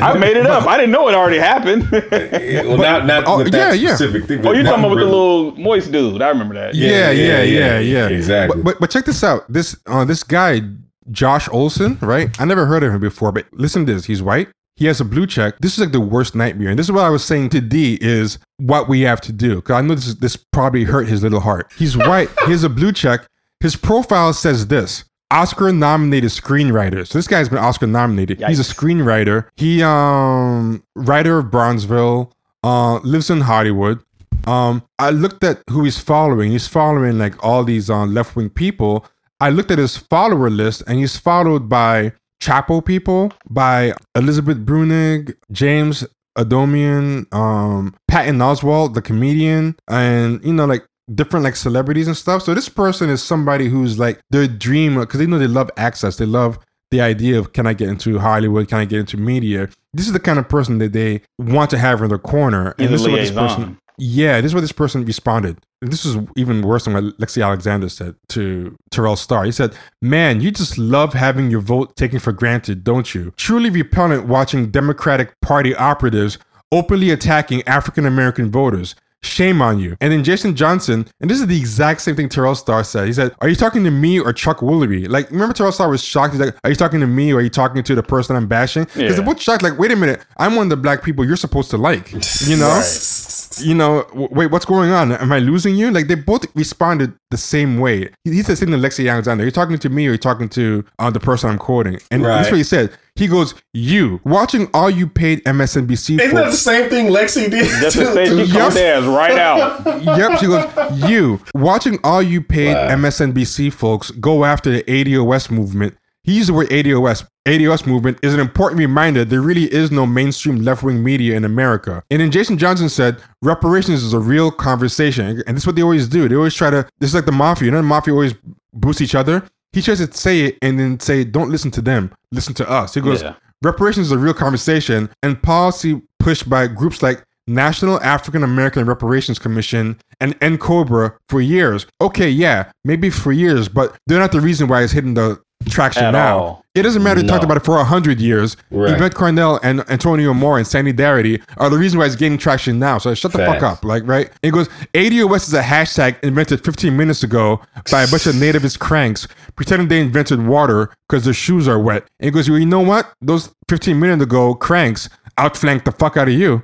I made it up. I didn't know it already happened. Well, not, not oh, with that yeah, specific yeah. thing. Oh, you're talking about really... with the little moist dude. I remember that. Yeah, yeah, yeah, yeah. yeah, yeah. yeah. Exactly. But, but but check this out. This uh, this guy, Josh Olson, right? I never heard of him before, but listen to this. He's white. He has a blue check. This is like the worst nightmare. And this is what I was saying to D is what we have to do. Because I know this, is, this probably hurt his little heart. He's white. He has a blue check. His profile says this, Oscar-nominated screenwriter. So this guy's been Oscar-nominated. Yikes. He's a screenwriter. He, um, writer of Bronzeville, uh, lives in Hollywood. Um, I looked at who he's following. He's following like all these uh, left-wing people. I looked at his follower list and he's followed by Chapo people, by Elizabeth Brunig, James Adomian, um, Patton Oswalt, the comedian, and, you know, like different like celebrities and stuff. So this person is somebody who's like their dream, because they know they love access. They love the idea of, can I get into Hollywood? Can I get into media? This is the kind of person that they want to have in their corner. And this is what this person, yeah, this is what this person responded. This is even worse than what Lexi Alexander said to Terrell Starr. He said, man, you just love having your vote taken for granted, don't you? Truly repellent watching Democratic Party operatives openly attacking African-American voters. Shame on you. And then Jason Johnson, and this is the exact same thing Terrell Starr said. He said, are you talking to me or Chuck Woolery? Like, remember Terrell Starr was shocked. He's like, are you talking to me or are you talking to the person I'm bashing? Because yeah. they're both shocked. Like, wait a minute. I'm one of the black people you're supposed to like. You know? Right. You know, w- wait, what's going on? Am I losing you? Like, they both responded the same way. He, he said the same to Lexi Alexander. You're talking to me or you're talking to uh, the person I'm quoting? And right. that's what he said. He goes, you, watching all you paid M S N B C for. Isn't that the same thing Lexi did? That's the same. She called their ass right out. Yep, she goes, you, watching all you paid wow. M S N B C folks go after the A D O S movement. He used the word A D O S. A D O S movement is an important reminder there really is no mainstream left-wing media in America. And then Jason Johnson said, reparations is a real conversation. And this is what they always do. They always try to, this is like the mafia. You know, the mafia always boosts each other. He tries to say it and then say, don't listen to them, listen to us. He goes, yeah. reparations is a real conversation and policy pushed by groups like National African American Reparations Commission and N COBRA for years. Okay, yeah, maybe for years, but they're not the reason why it's hitting the traction At now. All. It doesn't matter if no. talked about it for one hundred years. Right. Yvette Carnell and Antonio Moore and Sandy Darity are the reason why it's gaining traction now. So shut the Facts. fuck up. Like, right? It goes, A D O S is a hashtag invented fifteen minutes ago by a bunch of nativist cranks pretending they invented water because their shoes are wet. And it goes, well, you know what? Those fifteen minutes ago cranks outflanked the fuck out of you.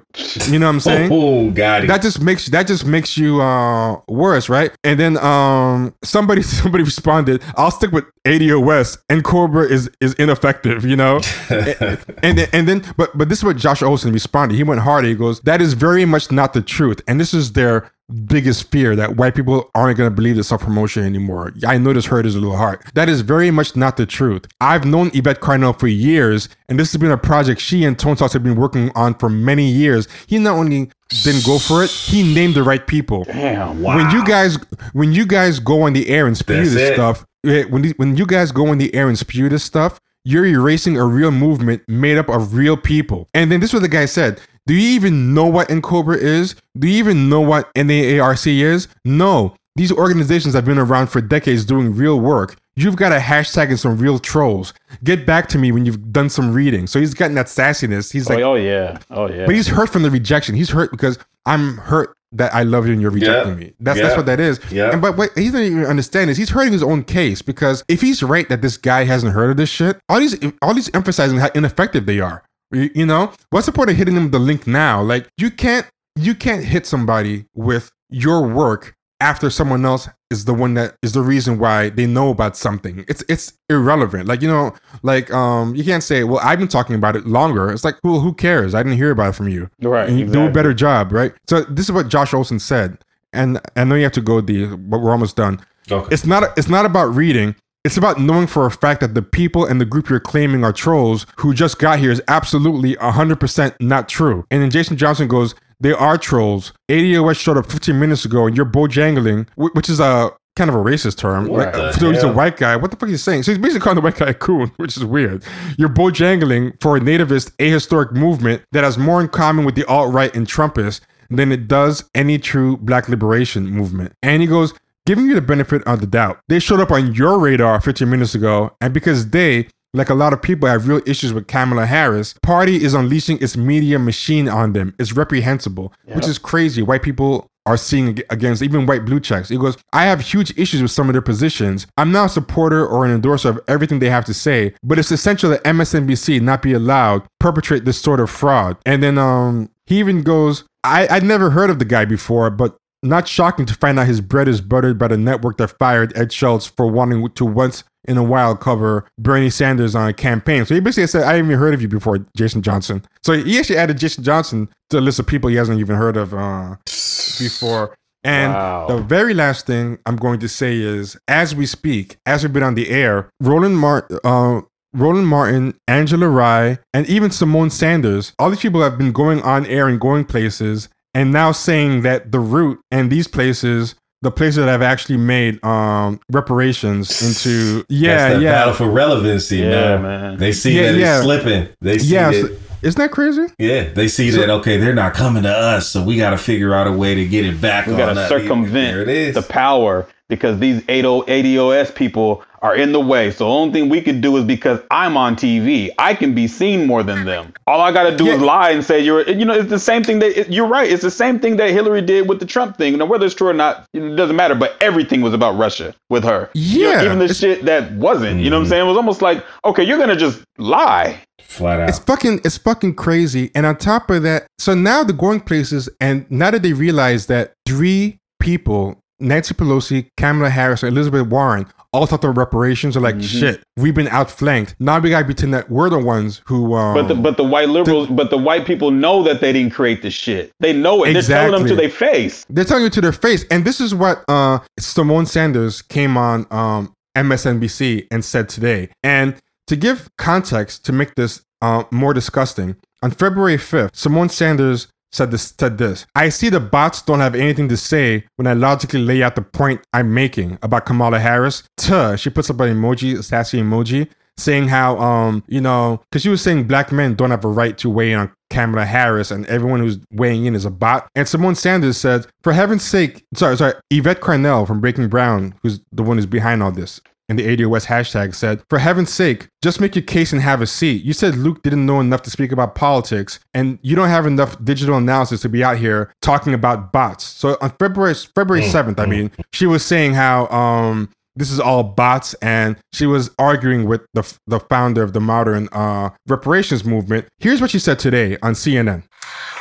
You know what I'm saying? oh, oh, got it. That just makes that just makes you uh, worse, right? And then um, somebody somebody responded, I'll stick with A D O S and Cobra is is ineffective, you know? and, and then, and then but but this is what Josh Olson responded. He went hard. He goes, that is very much not the truth. And this is their biggest fear, that white people aren't going to believe in self-promotion anymore. I know this hurt his little heart. That is very much not the truth. I've known Yvette Carnell for years, and this has been a project she and Tone Sauce have been working on for many years. He not only didn't go for it, he named the right people. Damn, wow. When you guys, when you guys go on the air and spew That's this it. stuff, when the, when you guys go on the air and spew this stuff, you're erasing a real movement made up of real people. And then this is what the guy said. Do you even know what N COBRA is? Do you even know what N A A R C is? No. These organizations have been around for decades doing real work. You've got a hashtag and some real trolls. Get back to me when you've done some reading. So he's gotten that sassiness. He's like, oh, oh yeah. Oh, yeah. But he's hurt from the rejection. He's hurt because I'm hurt that I love you and you're rejecting yeah. me. That's yeah. that's what that is. Yeah. And but what he doesn't even understand is he's hurting his own case, because if he's right that this guy hasn't heard of this shit, all these, all these emphasizing how ineffective they are. You know, what's the point of hitting them the link now? Like, you can't you can't hit somebody with your work after someone else is the one that is the reason why they know about something. It's it's irrelevant. Like, you know, like um, you can't say, well, I've been talking about it longer. It's like, well, who cares? I didn't hear about it from you. Right. And you exactly. do a better job, right? So this is what Josh Olson said, and I know you have to go, D, but we're almost done. Okay. It's not it's not about reading. It's about knowing for a fact that the people and the group you're claiming are trolls who just got here is absolutely one hundred percent not true. And then Jason Johnson goes, they are trolls. A D O S showed up fifteen minutes ago and you're bojangling, which is a kind of a racist term. What like, so he's a white guy. What the fuck are you saying? So he's basically calling the white guy a coon, which is weird. You're bojangling for a nativist, ahistoric movement that has more in common with the alt-right and Trumpists than it does any true black liberation movement. And he goes, giving you the benefit of the doubt. They showed up on your radar fifteen minutes ago, and because they, like a lot of people, have real issues with Kamala Harris, party is unleashing its media machine on them. It's reprehensible, yep. which is crazy. White people are seeing against even white blue checks. It goes, I have huge issues with some of their positions. I'm not a supporter or an endorser of everything they have to say, but it's essential that M S N B C not be allowed perpetrate this sort of fraud. And then um, he even goes, I, I'd never heard of the guy before, but not shocking to find out his bread is buttered by the network that fired Ed Schultz for wanting to once in a while cover Bernie Sanders on a campaign. So he basically said, I haven't even heard of you before, Jason Johnson. So he actually added Jason Johnson to the list of people he hasn't even heard of uh, before. And wow. the very last thing I'm going to say is, as we speak, as we've been on the air, Roland Martin, uh, Roland Martin, Angela Rye, and even Simone Sanders, all these people have been going on air and going places and now saying that the root and these places, the places that have actually made um, reparations into yeah, That's that yeah, battle for relevancy, yeah, man. man. They see yeah, that yeah. it's slipping. They see yeah, that. So, isn't that crazy? Yeah, they see so, that okay, they're not coming to us, so we got to figure out a way to get it back. We got to circumvent the power because these A D O S people are in the way. So the only thing we could do is because I'm on T V, I can be seen more than them. All I got to do yeah. is lie and say, you're, you know, it's the same thing that it, you're right. It's the same thing that Hillary did with the Trump thing. Now, whether it's true or not, it doesn't matter. But everything was about Russia with her. Yeah. You know, even the shit that wasn't, mm-hmm. you know what I'm saying? It was almost like, okay, you're going to just lie. Flat out. It's fucking, it's fucking crazy. And on top of that, so now the going places, and now that they realize that three people, Nancy Pelosi, Kamala Harris, and Elizabeth Warren, all thought the reparations are like, mm-hmm. shit, we've been outflanked. Now we gotta pretend that we're the ones who. Um, but the but the white liberals, th- but the white people know that they didn't create this shit. They know it. Exactly. They're telling them to their face. They're telling it to their face, and this is what uh, Simone Sanders came on um, M S N B C and said today. And to give context to make this uh, more disgusting, on February fifth, Simone Sanders said this, said this, I see the bots don't have anything to say when I logically lay out the point I'm making about Kamala Harris. Tuh, she puts up an emoji, a sassy emoji, saying how, um, you know, because she was saying black men don't have a right to weigh in on Kamala Harris and everyone who's weighing in is a bot. And Simone Sanders said, for heaven's sake, sorry, sorry, Yvette Carnell from Breaking Brown, who's the one who's behind all this, and the A D O S hashtag said, for heaven's sake, just make your case and have a seat. You said Luke didn't know enough to speak about politics, and you don't have enough digital analysis to be out here talking about bots. So on February February seventh, I mean, she was saying how um, this is all bots, and she was arguing with the, the founder of the modern uh, reparations movement. Here's what she said today on C N N.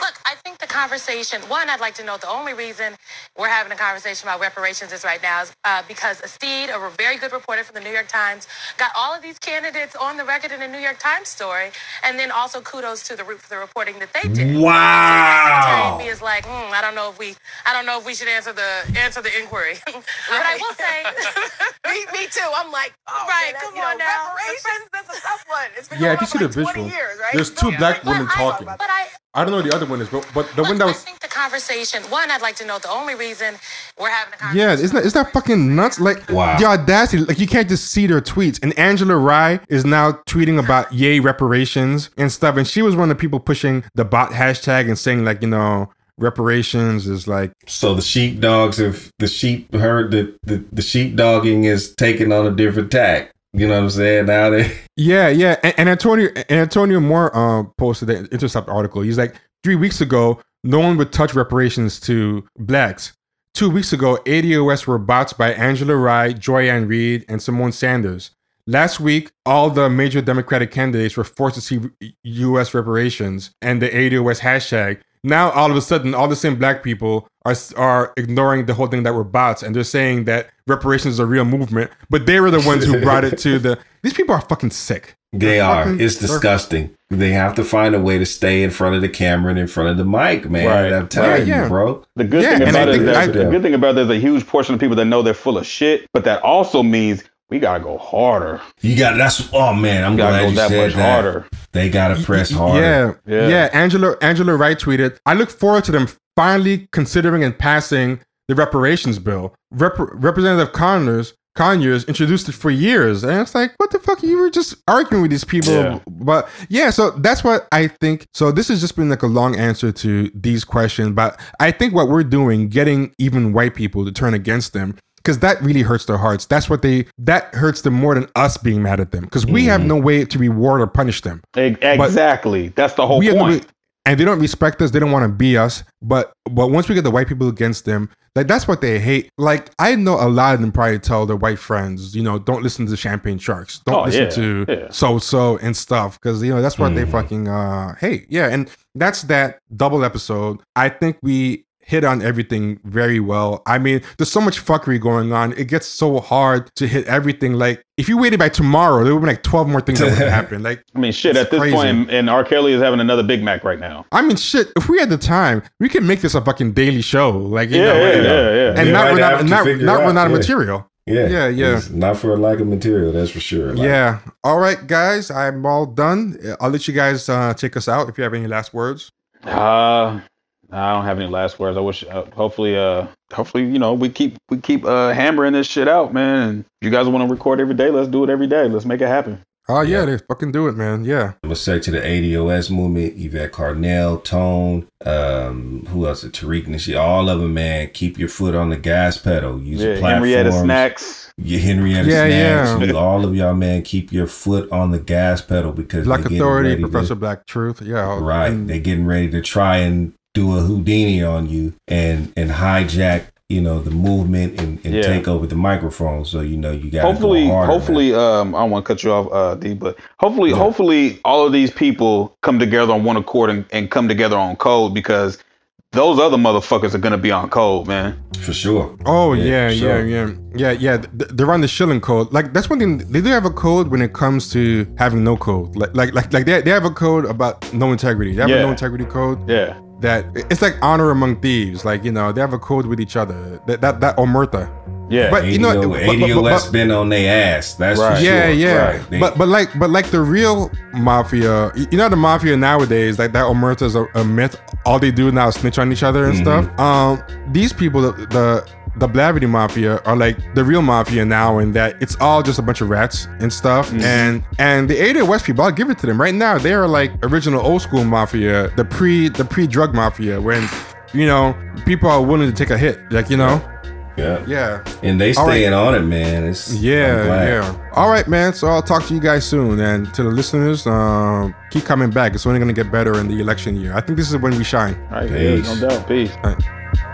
Look, I think the conversation, one, I'd like to note the only reason we're having a conversation about reparations is right now is uh, because Asteed, a very good reporter from the New York Times, got all of these candidates on the record in a New York Times story, and then also kudos to the Root for the reporting that they did. Wow! So is like, mm, I don't know if we, I don't know if we should answer the answer the inquiry. But I will say, me, me too. I'm like, oh, right, man, come on know, now, reparations. That's a tough one. It's been yeah, if you see like the visual, years, right? There's two yeah. black women but talking. I, but I, I don't know what the other one is, but, but the Look, one that was. I think the conversation. One, I'd like to know the only reason we're having a conversation. Yeah, isn't that, isn't that fucking nuts? Like wow. the audacity. Like you can't just see their tweets. And Angela Rye is now tweeting about yay reparations and stuff. And she was one of the people pushing the bot hashtag and saying like, you know, reparations is like. So the sheepdogs have the sheep heard that the, the sheepdogging is taking on a different tack. You know what I'm saying? Now they. Yeah, yeah. And, and Antonio and Antonio Moore uh, posted the Intercept article. He's like, three weeks ago, no one would touch reparations to blacks. Two weeks ago, A D O S were bots by Angela Rye, Joyanne Reed, and Simone Sanders. Last week, all the major Democratic candidates were forced to see U S reparations and the A D O S hashtag. Now, all of a sudden, all the same black people are are ignoring the whole thing that were bots, and they're saying that reparations is a real movement, but they were the ones who brought it to the... These people are fucking sick. They they're are. It's disgusting. They have to find a way to stay in front of the camera and in front of the mic, man. Right. I'm telling yeah, yeah. you, bro. The good yeah, thing about it is that, I, the good thing about it is a huge portion of people that know they're full of shit, but that also means we gotta go harder. You got that's oh man, I'm glad go you that said much that. Harder. They gotta press harder. Yeah, yeah. yeah. Angela Angela Wright tweeted, I look forward to them finally considering and passing the reparations bill. Rep- Representative Conyers Conyers introduced it for years, and it's like, what the fuck? You were just arguing with these people, yeah. but yeah. So that's what I think. So this has just been like a long answer to these questions, but I think what we're doing, getting even white people to turn against them. because that really hurts their hearts. That's what they, that hurts them more than us being mad at them, because we mm-hmm. have no way to reward or punish them. Exactly. But that's the whole point. Have, and they don't respect us. They don't want to be us. But but once we get the white people against them, like that's what they hate. Like I know a lot of them probably tell their white friends, you know, don't listen to Champagne Sharks, don't oh, listen yeah, to yeah. so so and stuff, because you know that's what mm. they fucking uh, hate. Yeah, and that's that double episode. I think we hit on everything very well. I mean, there's so much fuckery going on. It gets so hard to hit everything. Like, if you waited by tomorrow, there would be like twelve more things that would happen. Like, I mean, shit, at this crazy. point, and R. Kelly is having another Big Mac right now. I mean, shit, if we had the time, we could make this a fucking daily show. Like, you yeah, know, yeah, you know, yeah, yeah. And yeah, not run out, not, not run out of yeah. material. Yeah, yeah, yeah. It's not for a lack of material, that's for sure. Like, yeah. All right, guys, I'm all done. I'll let you guys uh, take us out if you have any last words. Uh... I don't have any last words. I wish, uh, hopefully, uh, hopefully, you know, we keep we keep uh, hammering this shit out, man. And if you guys want to record every day, let's do it every day. Let's make it happen. Oh, yeah, yeah, they fucking do it, man. Yeah. Let's say to the A D O S movement, Yvette Carnell, Tone, um, who else? Tariq and shit. All of them, man. Keep your foot on the gas pedal. Use yeah, the platforms. Henrietta Snacks. Yeah, Henrietta yeah, Snacks. Yeah. All of y'all, man, keep your foot on the gas pedal, because Black Authority, Professor to, Black Truth. Yeah. Right. And they're getting ready to try and do a Houdini on you and and hijack, you know, the movement and, and yeah. take over the microphone. So, you know, you got hopefully go hopefully um I don't want to cut you off, uh D, but hopefully yeah. hopefully all of these people come together on one accord and, and come together on code, because those other motherfuckers are gonna be on code, man. For sure. Oh yeah, yeah, sure. yeah, yeah, yeah, yeah. They're on the shilling code. Like that's one thing. They do have a code when it comes to having no code. Like, like, like, like they they have a code about no integrity. They have yeah. a no integrity code. Yeah. That it's like honor among thieves. Like, you know, they have a code with each other. That that that omerta. Yeah, but A D O, you know, A D O S been on their ass. That's right. for sure. Yeah, yeah. Right. They, but but like but like the real mafia, you know, the mafia nowadays, like that omerta is a, a myth. All they do now is snitch on each other and mm-hmm. stuff. Um, these people, the the, the Blavity mafia, are like the real mafia now, in that it's all just a bunch of rats and stuff. Mm-hmm. And and the A D O S people, I'll give it to them. Right now, they are like original old school mafia, the pre the pre drug mafia, when you know people are willing to take a hit, like you know. Yeah. Yeah. yeah. And they staying right. on it, man. It's, yeah, yeah. All right, man. So I'll talk to you guys soon. And to the listeners, um, keep coming back. It's only going to get better in the election year. I think this is when we shine. All right. Peace. No doubt. Peace. All right.